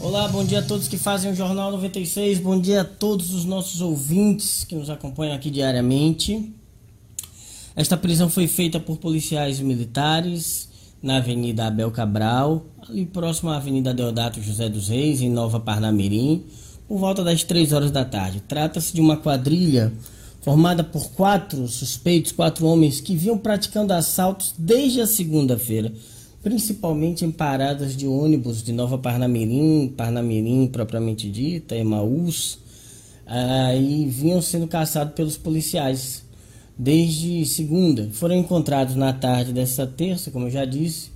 Olá, bom dia a todos que fazem o Jornal noventa e seis, bom dia a todos os nossos ouvintes que nos acompanham aqui diariamente. Esta prisão foi feita por policiais militares na Avenida Abel Cabral, ali próximo à Avenida Deodato José dos Reis, em Nova Parnamirim, por volta das três horas da tarde. Trata-se de uma quadrilha formada por quatro suspeitos, quatro homens que vinham praticando assaltos desde a segunda-feira, principalmente em paradas de ônibus de Nova Parnamirim, Parnamirim propriamente dita, Emaús, ah, e vinham sendo caçados pelos policiais desde segunda. Foram encontrados na tarde desta terça, como eu já disse,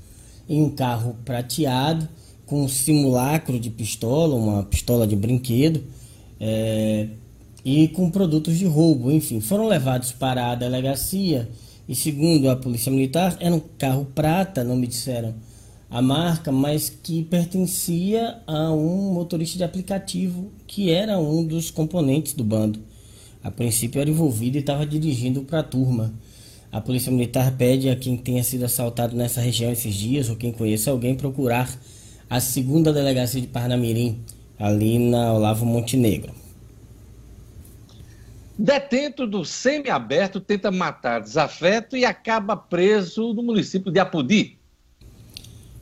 em um carro prateado, com um simulacro de pistola, uma pistola de brinquedo, é, e com produtos de roubo, enfim. Foram levados para a delegacia, e segundo a Polícia Militar, era um carro prata, não me disseram a marca, mas que pertencia a um motorista de aplicativo, que era um dos componentes do bando. A princípio era envolvido e estava dirigindo para a turma. A Polícia Militar pede a quem tenha sido assaltado nessa região esses dias, ou quem conheça alguém, procurar a segunda delegacia de Parnamirim, ali na Olavo Montenegro. Detento do semiaberto tenta matar desafeto e acaba preso no município de Apodi.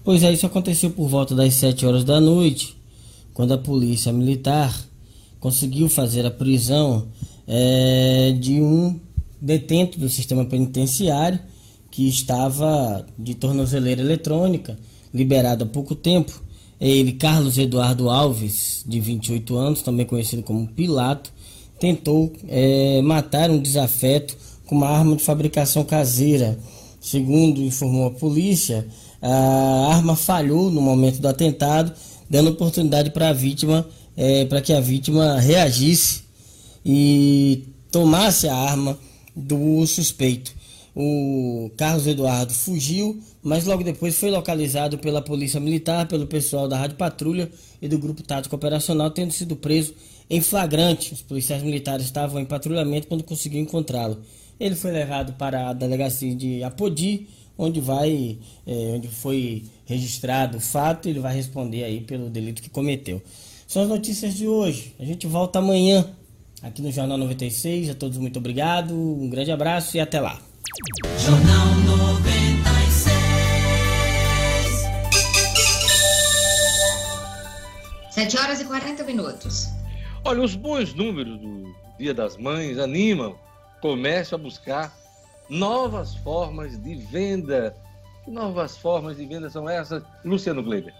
Pois é, isso aconteceu por volta das sete horas da noite, quando a polícia militar conseguiu fazer a prisão é, de um detento do sistema penitenciário que estava de tornozeleira eletrônica, liberado há pouco tempo. Ele, Carlos Eduardo Alves, de vinte e oito anos, também conhecido como Pilato, tentou é, matar um desafeto com uma arma de fabricação caseira. Segundo informou a polícia, a arma falhou no momento do atentado, dando oportunidade para a vítima, é, para que a vítima reagisse e tomasse a arma do suspeito. O Carlos Eduardo fugiu, mas logo depois foi localizado pela Polícia Militar, pelo pessoal da Rádio Patrulha e do Grupo Tático Operacional, tendo sido preso em flagrante. Os policiais militares estavam em patrulhamento quando conseguiram encontrá-lo. Ele foi levado para a delegacia de Apodi, onde, vai, eh, onde foi registrado o fato, e ele vai responder aí pelo delito que cometeu. São as notícias de hoje. A gente volta amanhã aqui no Jornal noventa e seis. A todos muito obrigado, um grande abraço e até lá. Jornal noventa e seis. sete horas e quarenta minutos. Olha, os bons números do Dia das Mães animam o comércio a buscar novas formas de venda. Que novas formas de venda são essas, Luciano Gleiber?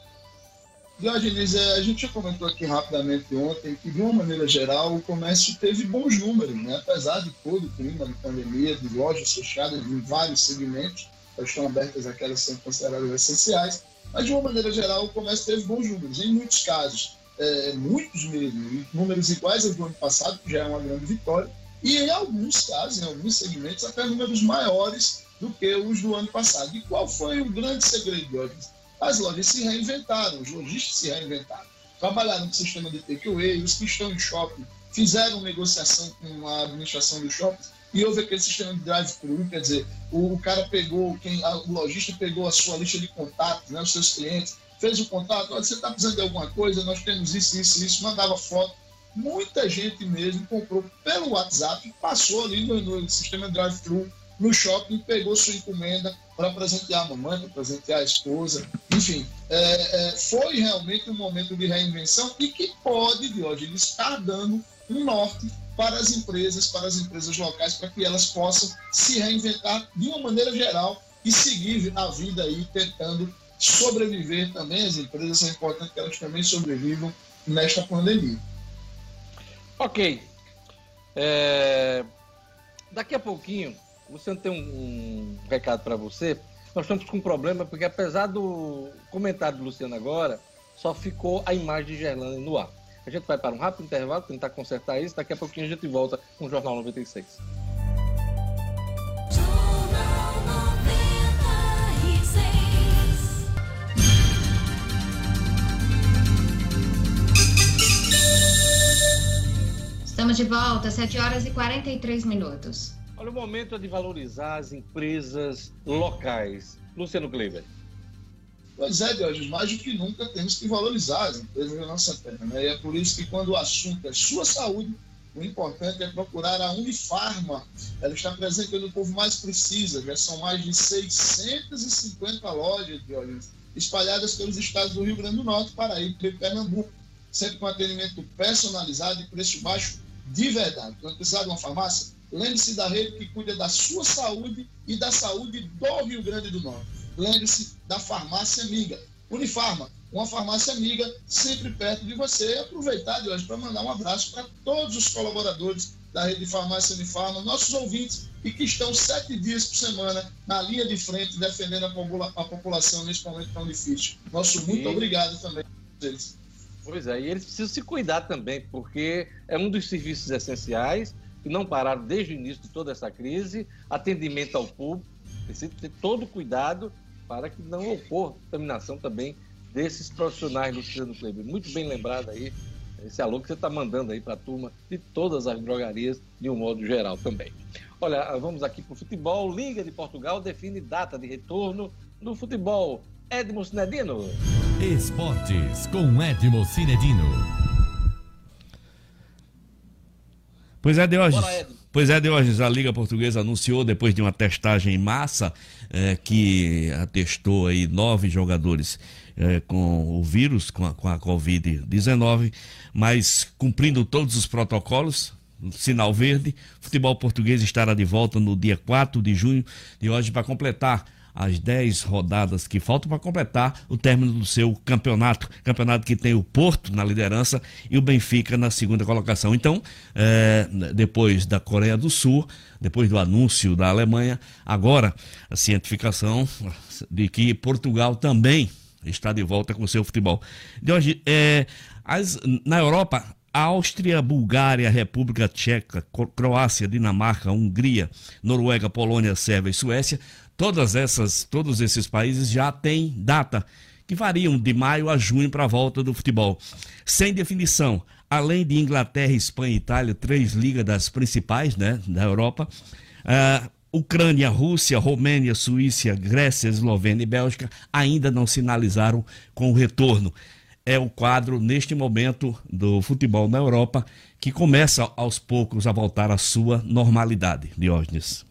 Diógenes, a gente já comentou aqui rapidamente ontem que, de uma maneira geral, o comércio teve bons números, né? Apesar de todo o clima de pandemia, de lojas fechadas em vários segmentos, já estão abertas aquelas que são consideradas essenciais, mas, de uma maneira geral, o comércio teve bons números. Em muitos casos, é, muitos mesmo, números iguais ao do ano passado, que já é uma grande vitória, e em alguns casos, em alguns segmentos, até números maiores do que os do ano passado. E qual foi o grande segredo, Diógenes? As lojas se reinventaram, os lojistas se reinventaram, trabalharam no sistema de takeaway, os que estão em shopping fizeram negociação com a administração do shopping e houve aquele sistema de drive-thru, quer dizer, o cara pegou, quem, a, o lojista pegou a sua lista de contatos, né, os seus clientes, fez o contato, olha, você está precisando de alguma coisa, nós temos isso, isso, isso, mandava foto. Muita gente mesmo comprou pelo WhatsApp, passou ali no, no sistema drive-thru, no shopping, pegou sua encomenda, para presentear a mamãe, para presentear a esposa. Enfim, é, é, foi realmente um momento de reinvenção e que pode, Diógenes, estar dando um norte para as empresas, para as empresas locais, para que elas possam se reinventar de uma maneira geral e seguir a vida aí tentando sobreviver também. As empresas, é importante que elas também sobrevivam nesta pandemia. Ok. É... Daqui a pouquinho, você tem um, um recado para você. Nós estamos com um problema, porque apesar do comentário do Luciano agora, só ficou a imagem de Gerlane no ar. A gente vai para um rápido intervalo, tentar consertar isso. Daqui a pouquinho a gente volta com o Jornal noventa e seis. Estamos de volta, sete horas e quarenta e três minutos. Olha, o momento é de valorizar as empresas locais. Luciano Kleiber. Pois é, Diógenes, mais do que nunca temos que valorizar as empresas da nossa terra, né? E é por isso que quando o assunto é sua saúde, o importante é procurar a Unifarma. Ela está presente onde o povo mais precisa. Já são mais de seiscentas e cinquenta lojas, Diógenes, espalhadas pelos estados do Rio Grande do Norte, Paraíba e Pernambuco. Sempre com atendimento personalizado e preço baixo de verdade. Quando precisar de uma farmácia, lembre-se da rede que cuida da sua saúde e da saúde do Rio Grande do Norte. Lembre-se da farmácia amiga. Unifarma, uma farmácia amiga sempre perto de você. E aproveitar de hoje para mandar um abraço para todos os colaboradores da rede de farmácia Unifarma, nossos ouvintes, e que estão sete dias por semana na linha de frente defendendo a, popula- a população neste momento tão difícil. Nosso muito e... obrigado também a eles. Pois é, e eles precisam se cuidar também, porque é um dos serviços essenciais que não pararam desde o início de toda essa crise. Atendimento ao público, precisa ter todo cuidado para que não ocorra contaminação também desses profissionais, Luciano Kleber. Muito bem lembrado aí, esse alô que você está mandando aí para a turma de todas as drogarias, de um modo geral também. Olha, vamos aqui para o futebol. Liga de Portugal define data de retorno no futebol. Edmo Cinedino. Esportes com Edmo Cinedino. Pois é, Diógenes. Pois é, Diógenes. A Liga Portuguesa anunciou, depois de uma testagem em massa, eh, que atestou aí nove jogadores eh, com o vírus, com a, com a covid dezenove, mas cumprindo todos os protocolos, sinal verde, o futebol português estará de volta no dia quatro de junho de hoje para completar as dez rodadas que faltam para completar o término do seu campeonato. Campeonato que tem o Porto na liderança e o Benfica na segunda colocação. Então, é, depois da Coreia do Sul, depois do anúncio da Alemanha, agora a cientificação de que Portugal também está de volta com o seu futebol. De hoje, é, as, na Europa... Áustria, Bulgária, República Tcheca, Croácia, Dinamarca, Hungria, Noruega, Polônia, Sérvia e Suécia, todas essas, todos esses países já têm data, que variam de maio a junho para a volta do futebol. Sem definição, além de Inglaterra, Espanha e Itália, três ligas das principais, né, da Europa, uh, Ucrânia, Rússia, Romênia, Suíça, Grécia, Eslovênia e Bélgica ainda não sinalizaram com o retorno. É o quadro, neste momento, do futebol na Europa, que começa aos poucos a voltar à sua normalidade, Diógenes.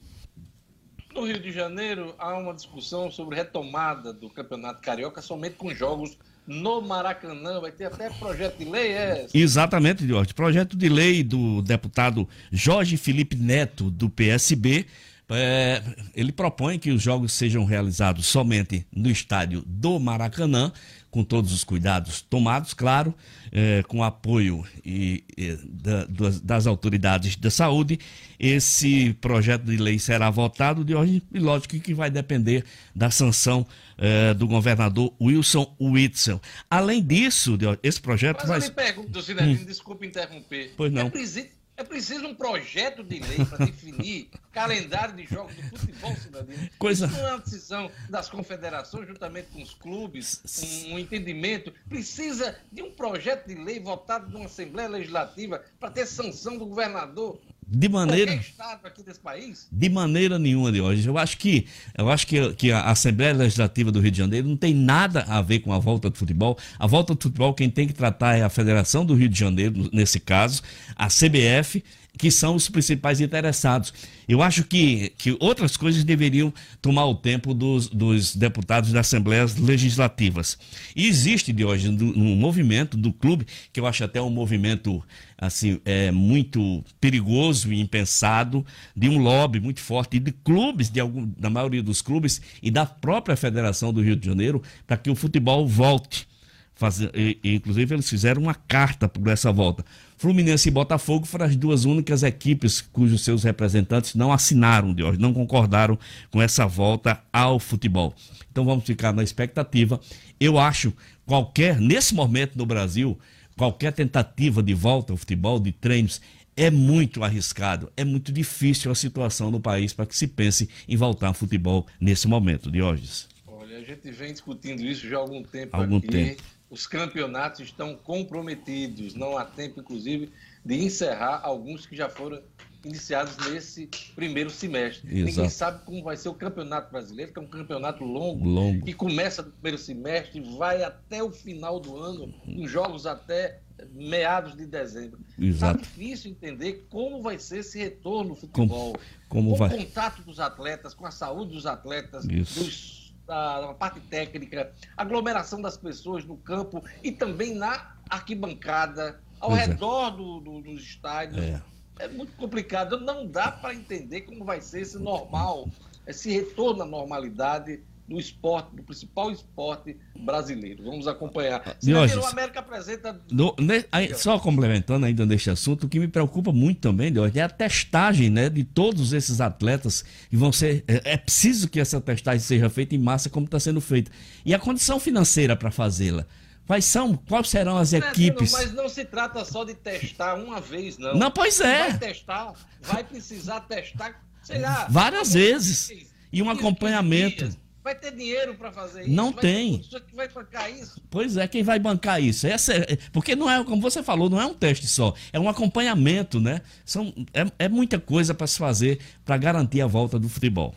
No Rio de Janeiro, há uma discussão sobre retomada do Campeonato Carioca somente com jogos no Maracanã. Vai ter até projeto de lei, é? Exatamente, Diógenes. Projeto de lei do deputado Jorge Felipe Neto, do P S B. É, ele propõe que os jogos sejam realizados somente no estádio do Maracanã, com todos os cuidados tomados, claro, é, com apoio e, e, da, das autoridades da saúde. Esse projeto de lei será votado de hoje, e lógico que vai depender da sanção é, do governador Wilson Witzel. Além disso, de hoje, esse projeto... Mas vai... eu lhe pergunto, Cinedino, hum. desculpe interromper. Pois não. É preciso... É preciso um projeto de lei para definir calendário de jogos do futebol, cidadão. Coisa... Isso não é uma decisão das confederações, juntamente com os clubes, um, um entendimento. Precisa de um projeto de lei votado numa Assembleia Legislativa para ter sanção do governador. De maneira, estado aqui desse país? De maneira nenhuma, de hoje. Eu acho, que, eu acho que, que a Assembleia Legislativa do Rio de Janeiro não tem nada a ver com a volta do futebol. A volta do futebol, quem tem que tratar é a Federação do Rio de Janeiro, nesse caso, a C B F que são os principais interessados. Eu acho que, que outras coisas deveriam tomar o tempo dos, dos deputados das Assembleias Legislativas. E existe, Diógenes, um movimento do clube, que eu acho até um movimento assim, é, muito perigoso e impensado, de um lobby muito forte, e de clubes, de algum, da maioria dos clubes, e da própria Federação do Rio de Janeiro, para que o futebol volte. Fazer, e, inclusive eles fizeram uma carta por essa volta. Fluminense e Botafogo foram as duas únicas equipes cujos seus representantes não assinaram, de hoje, não concordaram com essa volta ao futebol. Então vamos ficar na expectativa. Eu acho qualquer, nesse momento no Brasil, qualquer tentativa de volta ao futebol, de treinos, é muito arriscado, é muito difícil a situação no país para que se pense em voltar ao futebol nesse momento, Diógenes. Olha, a gente vem discutindo isso já há algum tempo algum aqui. Tempo. Os campeonatos estão comprometidos, não há tempo, inclusive, de encerrar alguns que já foram iniciados nesse primeiro semestre. Exato. Ninguém sabe como vai ser o Campeonato Brasileiro, que é um campeonato longo, longo. que começa no primeiro semestre e vai até o final do ano, com jogos até meados de dezembro. Está difícil entender como vai ser esse retorno ao futebol, como, como com o contato dos atletas, com a saúde dos atletas, Isso. dos da parte técnica, aglomeração das pessoas no campo e também na arquibancada, ao pois redor é. do, do, dos estádios. É. é muito complicado, não dá para entender como vai ser esse normal, esse retorno à normalidade do esporte, do principal esporte brasileiro. Vamos acompanhar. Hoje, o América apresenta... No, ne, aí, só complementando ainda neste assunto, o que me preocupa muito também, Deus, é a testagem, né, de todos esses atletas que vão ser... É, é preciso que essa testagem seja feita em massa, como está sendo feita. E a condição financeira para fazê-la. Quais são, quais serão as equipes? Mas não se trata só de testar uma vez, não. Não, pois é. Vai testar, vai precisar testar, sei lá... Várias vezes. E um acompanhamento... Vai ter dinheiro para fazer isso? Não tem. Quem vai bancar isso? Pois é, quem vai bancar isso? Essa é, porque não é, como você falou, não é um teste só, é um acompanhamento, né? São, é, é muita coisa para se fazer para garantir a volta do futebol.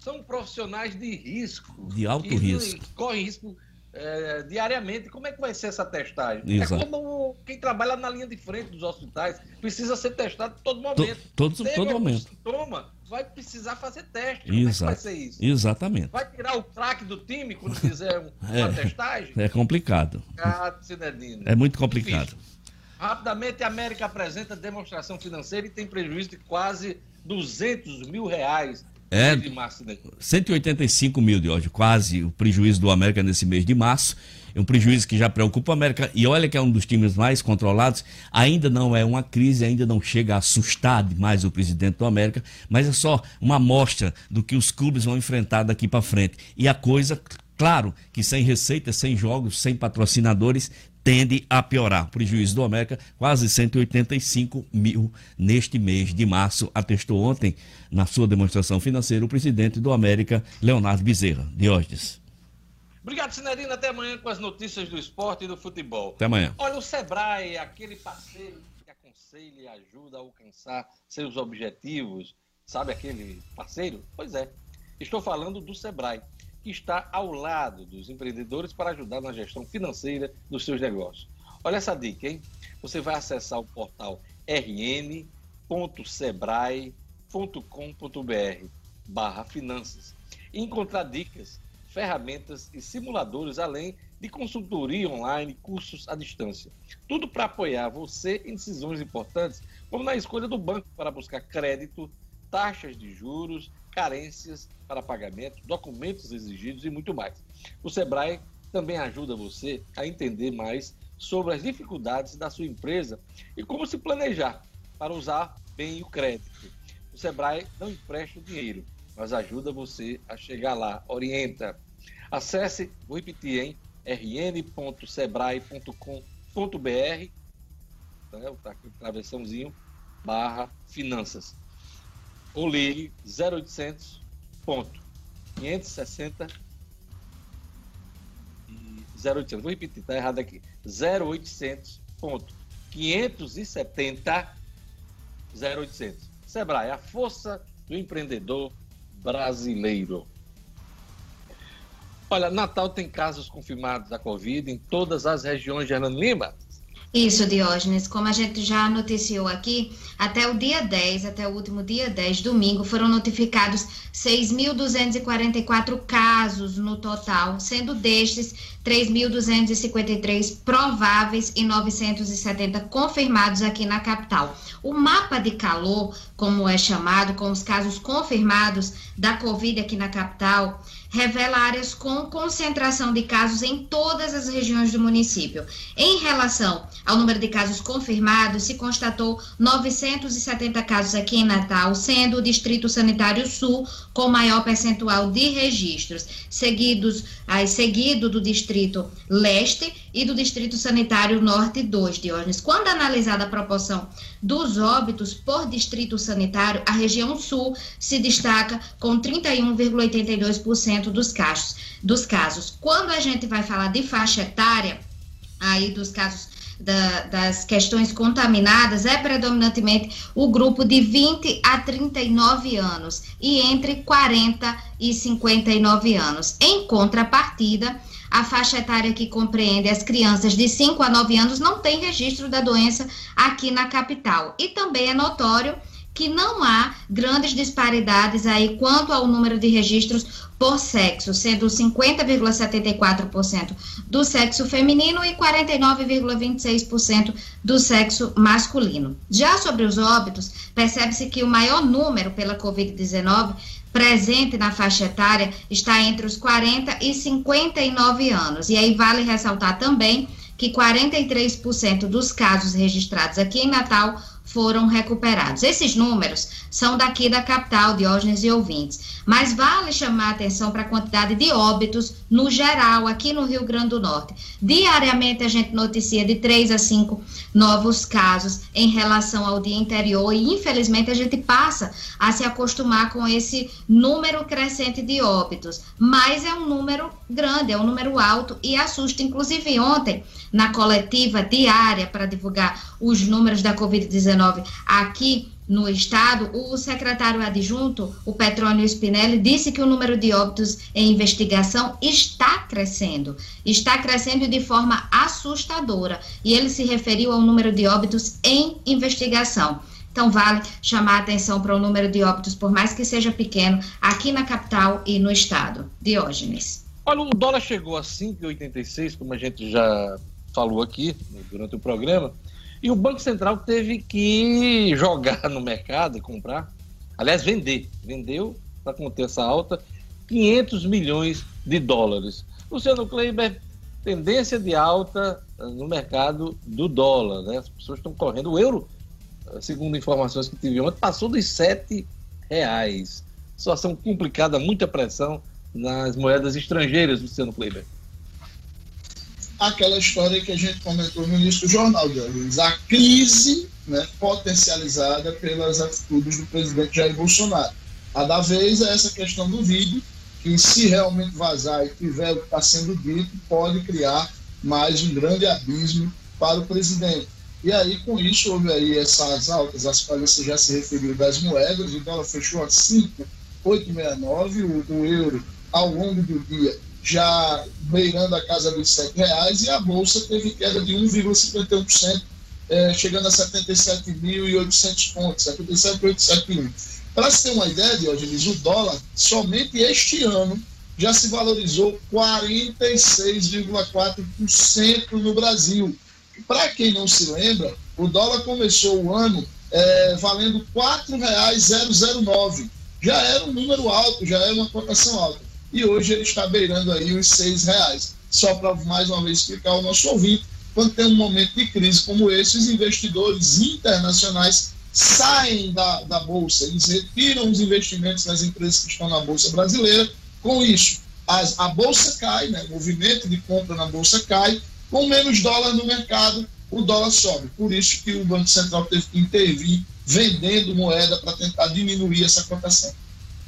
São profissionais de risco. De alto que, risco. Corre risco é, diariamente. Como é que vai ser essa testagem? Exato. É como quem trabalha na linha de frente dos hospitais, precisa ser testado todo momento. To, todo todo momento. Sintoma, vai precisar fazer teste. Como é que vai ser isso? Exatamente. Vai tirar o craque do time quando fizer uma é, testagem? É complicado. Ah, Cidadino. É muito complicado. Difícil. Rapidamente, a América apresenta demonstração financeira e tem prejuízo de quase duzentos mil reais. É, de março, né? cento e oitenta e cinco mil de hoje, quase o prejuízo do América nesse mês de março. É um prejuízo que já preocupa o América. E olha que é um dos times mais controlados. Ainda não é uma crise, ainda não chega a assustar demais o presidente do América. Mas é só uma amostra do que os clubes vão enfrentar daqui para frente. E a coisa, claro, que sem receita, sem jogos, sem patrocinadores, tende a piorar. O prejuízo do América, quase cento e oitenta e cinco mil neste mês de março. Atestou ontem, na sua demonstração financeira, o presidente do América, Leonardo Bezerra. Diógenes. Obrigado, Cinedino. Até amanhã com as notícias do esporte e do futebol. Até amanhã. Olha, o Sebrae, aquele parceiro que aconselha e ajuda a alcançar seus objetivos. Sabe aquele parceiro? Pois é. Estou falando do Sebrae, que está ao lado dos empreendedores para ajudar na gestão financeira dos seus negócios. Olha essa dica, hein? Você vai acessar o portal rn.sebrae.com.br barra finanças e encontrar dicas, ferramentas e simuladores, além de consultoria online, cursos à distância. Tudo para apoiar você em decisões importantes, como na escolha do banco para buscar crédito, taxas de juros, carências para pagamento, documentos exigidos e muito mais. O Sebrae também ajuda você a entender mais sobre as dificuldades da sua empresa e como se planejar para usar bem o crédito. O Sebrae não empresta o dinheiro, mas ajuda você a chegar lá, orienta. Acesse, vou repetir, hein? r n ponto sebrae ponto com ponto b r, tá aqui, travessãozinho, barra finanças. Ou ligue zero oitocentos, quinhentos e sessenta, zero oitocentos, vou repetir, tá errado aqui, zero oitocentos, quinhentos e setenta, zero oitocentos. Sebrae, a força do empreendedor brasileiro. Olha, Natal tem casos confirmados da Covid em todas as regiões de Hernando Lima. Isso, Diógenes, como a gente já noticiou aqui, até o dia dez, até o último dia dez, domingo, foram notificados seis mil duzentos e quarenta e quatro casos no total, sendo destes três mil duzentos e cinquenta e três prováveis e novecentos e setenta confirmados aqui na capital. O mapa de calor, como é chamado, com os casos confirmados da Covid aqui na capital, revela áreas com concentração de casos em todas as regiões do município. Em relação ao número de casos confirmados, se constatou novecentos e setenta casos aqui em Natal, sendo o Distrito Sanitário Sul com maior percentual de registros, seguidos, aí, seguido do Distrito Leste e do Distrito Sanitário Norte dois, Diógenes. Quando analisada a proporção dos óbitos por Distrito Sanitário, a região Sul se destaca com trinta e um vírgula oitenta e dois por cento dos casos, dos casos. Quando a gente vai falar de faixa etária, aí dos casos da, das questões contaminadas, é predominantemente o grupo de vinte a trinta e nove anos e entre quarenta e cinquenta e nove anos. Em contrapartida, a faixa etária que compreende as crianças de cinco a nove anos não tem registro da doença aqui na capital. E também é notório que não há grandes disparidades aí quanto ao número de registros por sexo, sendo cinquenta vírgula setenta e quatro por cento do sexo feminino e quarenta e nove vírgula vinte e seis por cento do sexo masculino. Já sobre os óbitos, percebe-se que o maior número pela Covid dezenove presente na faixa etária está entre os quarenta e cinquenta e nove anos. E aí vale ressaltar também que quarenta e três por cento dos casos registrados aqui em Natal foram recuperados. Esses números são daqui da capital, Diógenes e ouvintes, mas vale chamar a atenção para a quantidade de óbitos no geral aqui no Rio Grande do Norte. Diariamente a gente noticia de três a cinco novos casos em relação ao dia anterior e infelizmente a gente passa a se acostumar com esse número crescente de óbitos, mas é um número grande, é um número alto e assusta. Inclusive ontem, na coletiva diária para divulgar os números da Covid dezenove aqui no estado, o secretário adjunto, o Petrônio Spinelli, disse que o número de óbitos em investigação está crescendo, está crescendo de forma assustadora, e ele se referiu ao número de óbitos em investigação. Então vale chamar a atenção para o número de óbitos, por mais que seja pequeno, aqui na capital e no estado. Diógenes. Olha, o dólar chegou a cinco reais e oitenta e seis, como a gente já falou aqui durante o programa. E o Banco Central teve que jogar no mercado, comprar, aliás, vender. Vendeu, para conter essa alta, quinhentos milhões de dólares. Luciano Kleiber, tendência de alta no mercado do dólar, né? As pessoas estão correndo. O euro, segundo informações que tive ontem, passou dos sete reais. Situação complicada, muita pressão nas moedas estrangeiras, Luciano Kleiber. Aquela história que a gente comentou no início do jornal, a crise, né, potencializada pelas atitudes do presidente Jair Bolsonaro. A da vez é essa questão do vídeo, que se realmente vazar e tiver o que está sendo dito, pode criar mais um grande abismo para o presidente. E aí, com isso, houve aí essas altas, as palhaças já se referiu das moedas, o dólar fechou a cinco reais e oitocentos e sessenta e nove, o euro ao longo do dia já beirando a casa dos sete reais, e a Bolsa teve queda de um vírgula cinquenta e um por cento, eh, chegando a setenta e sete mil e oitocentos pontos, setenta e sete mil oitocentos e setenta e um. Para se ter uma ideia, Diógenes, o dólar, somente este ano, já se valorizou quarenta e seis vírgula quatro por cento no Brasil. Para quem não se lembra, o dólar começou o ano eh, valendo quatro reais e nove centavos. Já era um número alto, já era uma cotação alta. E hoje ele está beirando aí os seis reais. Só para mais uma vez explicar ao nosso ouvinte, quando tem um momento de crise como esse, os investidores internacionais saem da, da Bolsa, eles retiram os investimentos nas empresas que estão na Bolsa brasileira. Com isso, as, a Bolsa cai, né? O movimento de compra na Bolsa cai, com menos dólar no mercado, o dólar sobe. Por isso que o Banco Central teve que intervir vendendo moeda para tentar diminuir essa cotação.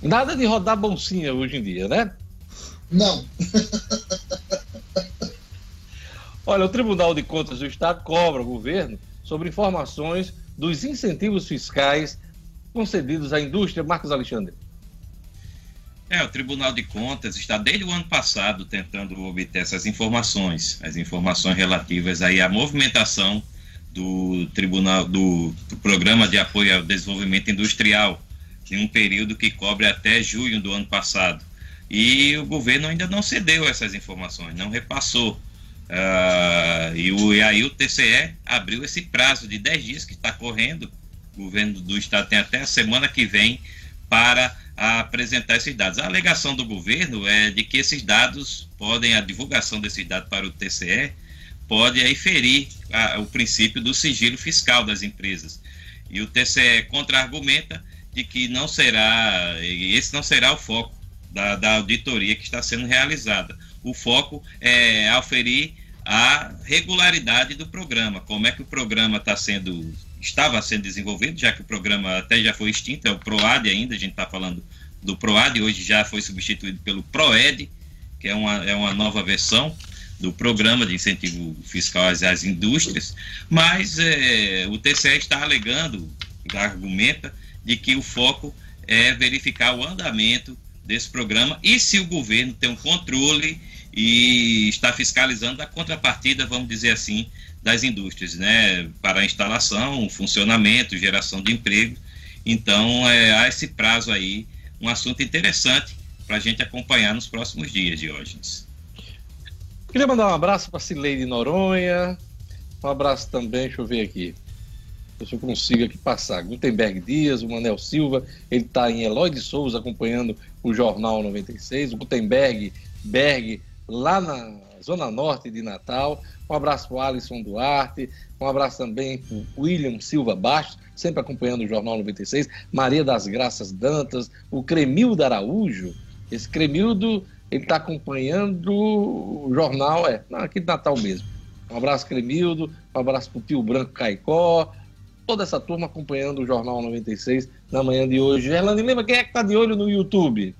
Nada de rodar bolsinha hoje em dia, né? Não. Olha, o Tribunal de Contas do Estado cobra o governo sobre informações dos incentivos fiscais concedidos à indústria. Marcos Alexandre. É, o Tribunal de Contas está desde o ano passado tentando obter essas informações, as informações relativas aí à movimentação do Tribunal do, do Programa de Apoio ao Desenvolvimento Industrial, em um período que cobre até julho do ano passado. E o governo ainda não cedeu essas informações, não repassou. Ah, e, o, e aí o T C E abriu esse prazo de dez dias que está correndo. O governo do estado tem até a semana que vem para a apresentar esses dados. A alegação do governo é de que esses dados podem, a divulgação desses dados para o T C E pode aí ferir a, o princípio do sigilo fiscal das empresas. E o T C E contra-argumenta de que não será, esse não será o foco da, da auditoria que está sendo realizada. O foco é aferir a regularidade do programa, como é que o programa está sendo... estava sendo desenvolvido, já que o programa até já foi extinto, é o PROAD ainda, a gente está falando do PROAD, hoje já foi substituído pelo PROED, que é uma, é uma nova versão do programa de incentivo fiscal às, às indústrias, mas é, o T C E está alegando, argumenta, de que o foco é verificar o andamento desse programa e se o governo tem um controle e está fiscalizando a contrapartida, vamos dizer assim, das indústrias, né, para a instalação, funcionamento, geração de emprego. Então, é, há esse prazo aí, um assunto interessante para a gente acompanhar nos próximos dias, Diógenes. Queria mandar um abraço para a Cileide Noronha, um abraço também, deixa eu ver aqui, se eu consigo aqui passar, Gutenberg Dias, o Manel Silva, ele está em Eloy de Souza acompanhando o Jornal noventa e seis, o Gutenberg Berg, lá na Zona Norte de Natal. Um abraço para o Alisson Duarte, um abraço também para o William Silva Bastos, sempre acompanhando o Jornal noventa e seis, Maria das Graças Dantas, o Cremildo Araújo, esse Cremildo, ele está acompanhando o jornal, é, aqui de Natal mesmo. Um abraço, Cremildo, um abraço para o Pio Branco Caicó, toda essa turma acompanhando o Jornal noventa e seis na manhã de hoje. Gerlane, lembra quem é que está de olho no YouTube?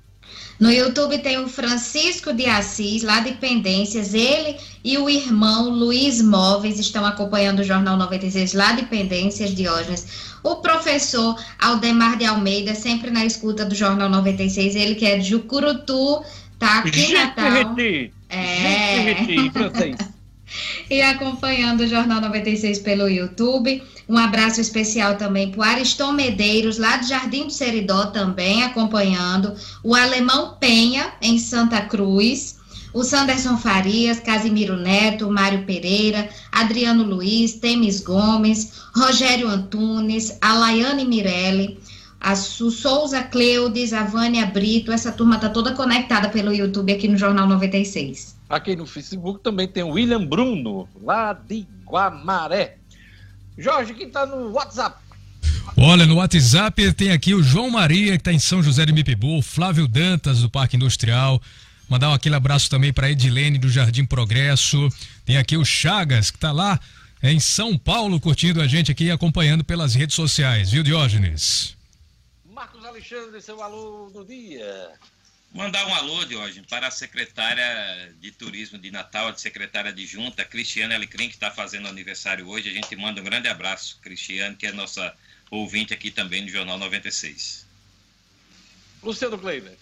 No YouTube tem o Francisco de Assis, lá de Pendências, ele e o irmão Luiz Móveis estão acompanhando o Jornal noventa e seis, lá de Pendências, Diógenes. O professor Aldemar de Almeida, sempre na escuta do Jornal noventa e seis, ele que é de Jucurutu, tá aqui em Natal. É. E acompanhando o Jornal noventa e seis pelo YouTube. Um abraço especial também para o Ariston Medeiros, lá do Jardim do Seridó, também acompanhando. O Alemão Penha, em Santa Cruz. O Sanderson Farias, Casimiro Neto, Mário Pereira, Adriano Luiz, Temis Gomes, Rogério Antunes, a Laiane Mirelli, a Su Souza Cleudes, a Vânia Brito. Essa turma está toda conectada pelo YouTube aqui no Jornal noventa e seis. Aqui no Facebook também tem o William Bruno, lá de Guamaré. Jorge, quem está no WhatsApp? Olha, no WhatsApp tem aqui o João Maria, que está em São José de Mipibu, Flávio Dantas, do Parque Industrial. Mandar aquele abraço também para a Edilene, do Jardim Progresso. Tem aqui o Chagas, que está lá em São Paulo, curtindo a gente aqui e acompanhando pelas redes sociais. Viu, Diógenes? Marcos Alexandre, seu alô do dia. Mandar um alô, Diógenes, para a secretária de Turismo de Natal, a secretária adjunta, Cristiane Alecrim, que está fazendo aniversário hoje. A gente manda um grande abraço, Cristiane, que é nossa ouvinte aqui também no Jornal noventa e seis. Luciano Kleiber.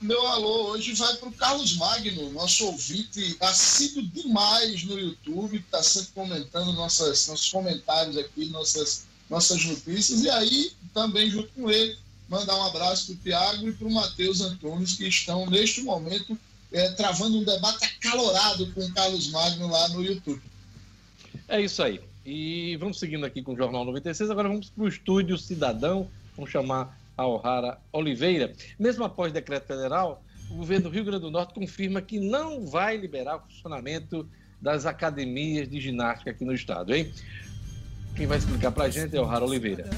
Meu alô hoje vai para o Carlos Magno, nosso ouvinte assíduo demais no YouTube, está sempre comentando nossas, nossos comentários aqui, nossas, nossas notícias, e aí também junto com ele. Mandar um abraço para o Tiago e para o Matheus Antunes, que estão, neste momento, é, travando um debate acalorado com o Carlos Magno lá no YouTube. É isso aí. E vamos seguindo aqui com o Jornal noventa e seis. Agora vamos para o Estúdio Cidadão. Vamos chamar a O'Hara Oliveira. Mesmo após o decreto federal, o governo do Rio Grande do Norte confirma que não vai liberar o funcionamento das academias de ginástica aqui no estado, hein? Quem vai explicar para a gente é a O'Hara Oliveira.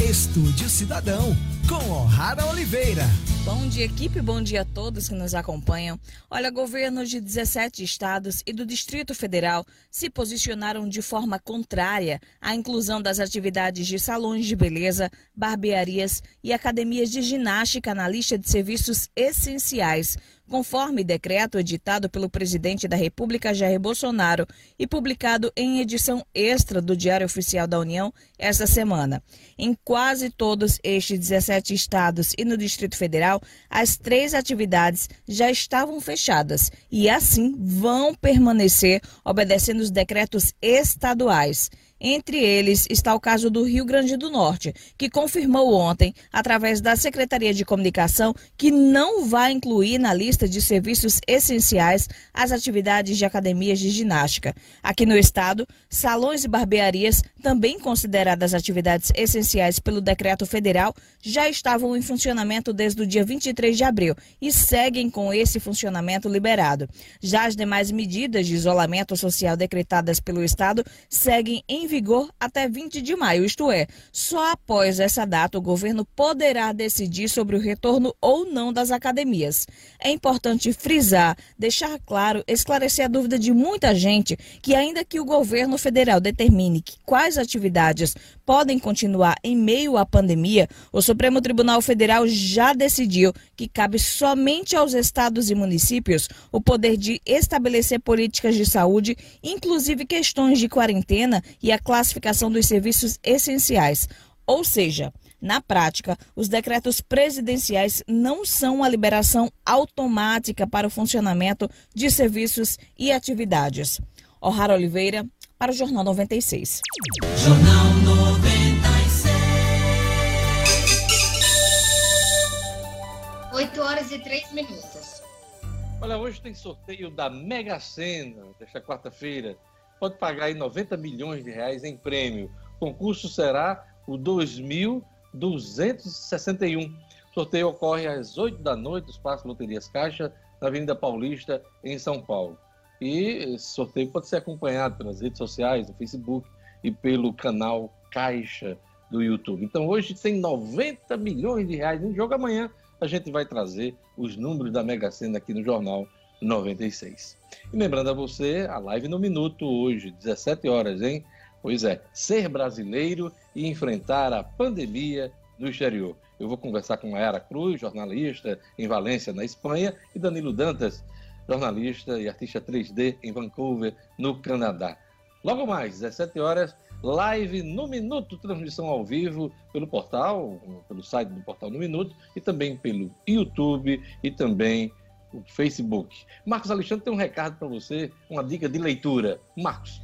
Estúdio Cidadão, com O'Hara Oliveira. Bom dia, equipe, bom dia a todos que nos acompanham. Olha, governos de dezessete estados e do Distrito Federal se posicionaram de forma contrária à inclusão das atividades de salões de beleza, barbearias e academias de ginástica na lista de serviços essenciais. conforme decreto editado pelo presidente da República, Jair Bolsonaro, e publicado em edição extra do Diário Oficial da União esta semana. Em quase todos estes dezessete estados e no Distrito Federal, as três atividades já estavam fechadas e, assim, vão permanecer obedecendo os decretos estaduais. Entre eles está o caso do Rio Grande do Norte, que confirmou ontem, através da Secretaria de Comunicação, que não vai incluir na lista de serviços essenciais as atividades de academias de ginástica. Aqui no estado, salões e barbearias, também consideradas atividades essenciais pelo decreto federal, já estavam em funcionamento desde o dia vinte e três de abril e seguem com esse funcionamento liberado. Já as demais medidas de isolamento social decretadas pelo estado seguem em vigor. vigor até vinte de maio, isto é, só após essa data o governo poderá decidir sobre o retorno ou não das academias. É importante frisar, deixar claro, esclarecer a dúvida de muita gente que, ainda que o governo federal determine que quais atividades podem continuar em meio à pandemia, o Supremo Tribunal Federal já decidiu que cabe somente aos estados e municípios o poder de estabelecer políticas de saúde, inclusive questões de quarentena e a classificação dos serviços essenciais. Ou seja, na prática, os decretos presidenciais não são a liberação automática para o funcionamento de serviços e atividades. O'Hara Oliveira, para o Jornal noventa e seis. Jornal noventa e seis. oito horas e três minutos. Olha, hoje tem sorteio da Mega Sena, desta quarta-feira. Pode pagar aí noventa milhões de reais em prêmio. O concurso será o dois mil duzentos e sessenta e um. O sorteio ocorre às oito da noite, no Espaço Loterias Caixa, na Avenida Paulista, em São Paulo. E esse sorteio pode ser acompanhado pelas redes sociais, no Facebook e pelo canal Caixa do YouTube. Então hoje tem noventa milhões de reais no jogo. Amanhã a gente vai trazer os números da Mega Sena aqui no Jornal noventa e seis. E lembrando a você, a live no Minuto hoje, dezessete horas, hein? Pois é, ser brasileiro e enfrentar a pandemia no exterior. Eu vou conversar com Mayara Cruz, jornalista em Valência, na Espanha, e Danilo Dantas, jornalista e artista três D em Vancouver, no Canadá. Logo mais, dezessete horas, live no Minuto, transmissão ao vivo pelo portal, pelo site do Portal No Minuto, e também pelo YouTube e também o Facebook. Marcos Alexandre tem um recado para você, uma dica de leitura. Marcos.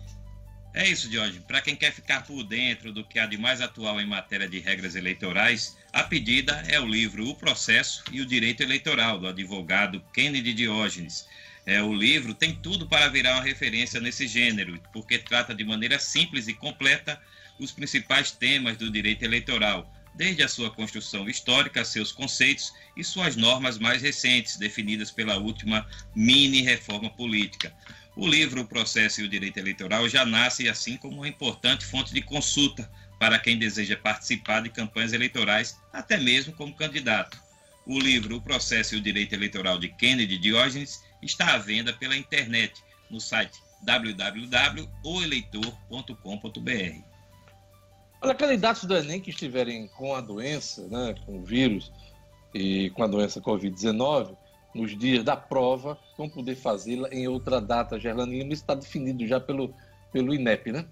É isso, Diógenes. Para quem quer ficar por dentro do que há de mais atual em matéria de regras eleitorais, a pedida é o livro O Processo e o Direito Eleitoral, do advogado Kennedy Diógenes. É, o livro tem tudo para virar uma referência nesse gênero, porque trata de maneira simples e completa os principais temas do direito eleitoral, desde a sua construção histórica, seus conceitos e suas normas mais recentes, definidas pela última mini-reforma política. O livro O Processo e o Direito Eleitoral já nasce, assim, como uma importante fonte de consulta para quem deseja participar de campanhas eleitorais, até mesmo como candidato. O livro O Processo e o Direito Eleitoral, de Kennedy Diógenes, está à venda pela internet, no site w w w ponto o eleitor ponto com ponto b r. Olha, candidatos do Enem que estiverem com a doença, né, com o vírus e com a doença covid dezenove, nos dias da prova, vão poder fazê-la em outra data. Gerlani Lima, isso está definido já pelo, pelo INEP, né?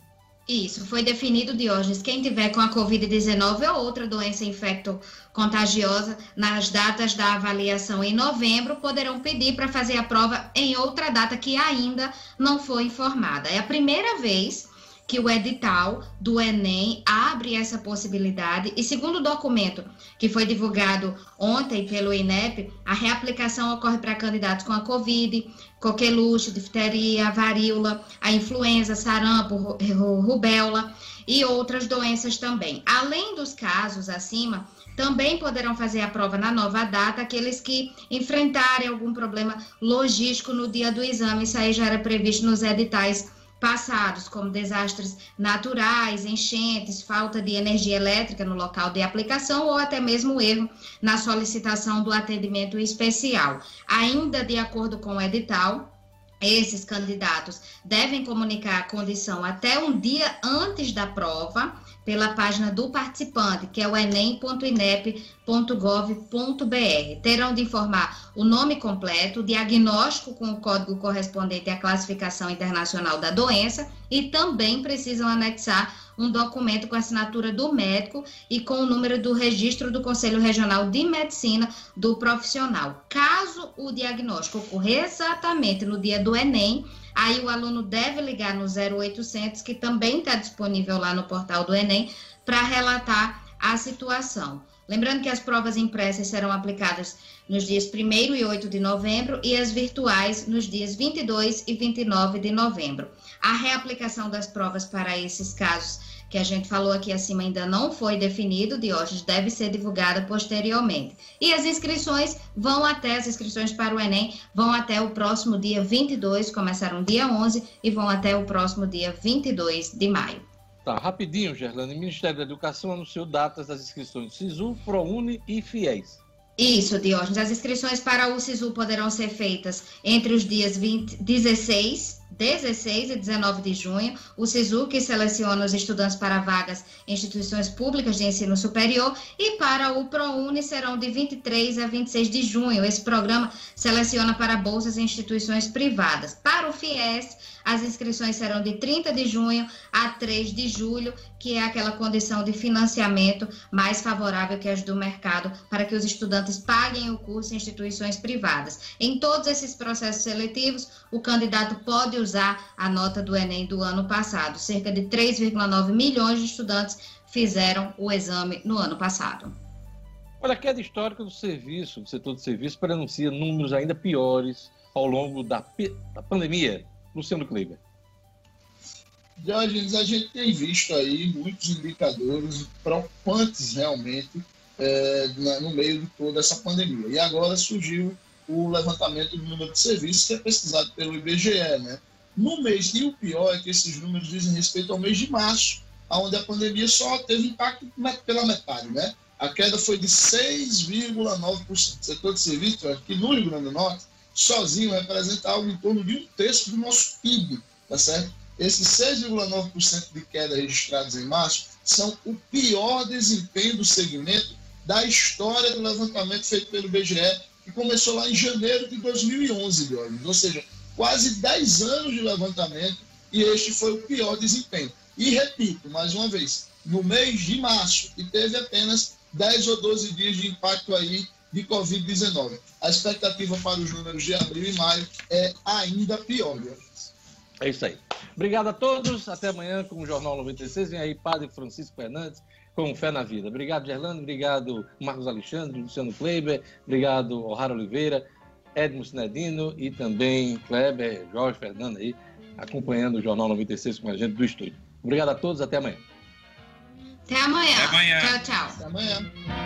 Isso, foi definido, Diógenes. Quem tiver com a covid dezenove ou outra doença infecto-contagiosa nas datas da avaliação em novembro, poderão pedir para fazer a prova em outra data que ainda não foi informada. É a primeira vez que o edital do Enem abre essa possibilidade e, segundo o documento que foi divulgado ontem pelo INEP, a reaplicação ocorre para candidatos com a Covid, coqueluche, difteria, varíola, a influenza, sarampo, rubéola e outras doenças também. Além dos casos acima, também poderão fazer a prova na nova data aqueles que enfrentarem algum problema logístico no dia do exame. Isso aí já era previsto nos editais passados, como desastres naturais, enchentes, falta de energia elétrica no local de aplicação ou até mesmo erro na solicitação do atendimento especial. Ainda de acordo com o edital, esses candidatos devem comunicar a condição até um dia antes da prova pela página do participante, que é o enem ponto inep ponto gov ponto br. Terão de informar o nome completo, o diagnóstico com o código correspondente à classificação internacional da doença e também precisam anexar um documento com a assinatura do médico e com o número do registro do Conselho Regional de Medicina do profissional. Caso o diagnóstico ocorra exatamente no dia do Enem, aí o aluno deve ligar no zero oitocentos, que também está disponível lá no portal do Enem, para relatar a situação. Lembrando que as provas impressas serão aplicadas nos dias primeiro e oito de novembro e as virtuais nos dias vinte e dois e vinte e nove de novembro. A reaplicação das provas para esses casos que a gente falou aqui acima ainda não foi definido, Diógenes, deve ser divulgada posteriormente. E as inscrições vão até, as inscrições para o Enem vão até o próximo dia vinte e dois, começaram dia onze e vão até o próximo dia vinte e dois de maio. Tá, rapidinho, Gerlane, o Ministério da Educação anunciou datas das inscrições SISU, ProUni e FIES. Isso, Diógenes, as inscrições para o SISU poderão ser feitas entre os dias dezesseis e dezenove de junho, o SISU, que seleciona os estudantes para vagas em instituições públicas de ensino superior, e para o ProUni serão de vinte e três a vinte e seis de junho. Esse programa seleciona para bolsas em instituições privadas. Para o FIES, as inscrições serão de trinta de junho a três de julho, que é aquela condição de financiamento mais favorável que as do mercado para que os estudantes paguem o curso em instituições privadas. Em todos esses processos seletivos, o candidato pode usar a nota do Enem do ano passado. Cerca de três vírgula nove milhões de estudantes fizeram o exame no ano passado. Olha, a queda histórica do serviço, do setor de serviço, prenuncia números ainda piores ao longo da, da pandemia. Luciano Kleber. Diógenes, a gente tem visto aí muitos indicadores preocupantes realmente é, no meio de toda essa pandemia. E agora surgiu o levantamento do número de serviços que é pesquisado pelo I B G E, né? No mês, e o pior é que esses números dizem respeito ao mês de março, onde a pandemia só teve impacto pela metade, né? A queda foi de seis vírgula nove por cento. O setor de serviço aqui no Rio Grande do Norte sozinho representa algo em torno de um terço do nosso P I B, tá certo? Esses seis vírgula nove por cento de queda registrados em março são o pior desempenho do segmento da história do levantamento feito pelo I B G E, que começou lá em janeiro de dois mil e onze, Diógenes, ou seja, quase dez anos de levantamento, e este foi o pior desempenho. E repito, mais uma vez, no mês de março, que teve apenas dez ou doze dias de impacto aí, de covid dezenove. A expectativa para os números de abril e maio é ainda pior. É isso aí. Obrigado a todos. Até amanhã com o Jornal noventa e seis. Vem aí Padre Francisco Hernandes com Fé na Vida. Obrigado, Gerlando. Obrigado, Marcos Alexandre, Luciano Kleber. Obrigado, O'Hara Oliveira, Edmo Sinedino e também Kleber, Jorge Fernando aí, acompanhando o Jornal noventa e seis com a gente do estúdio. Obrigado a todos. Até amanhã. Até amanhã. Até amanhã. Tchau, tchau. Até amanhã.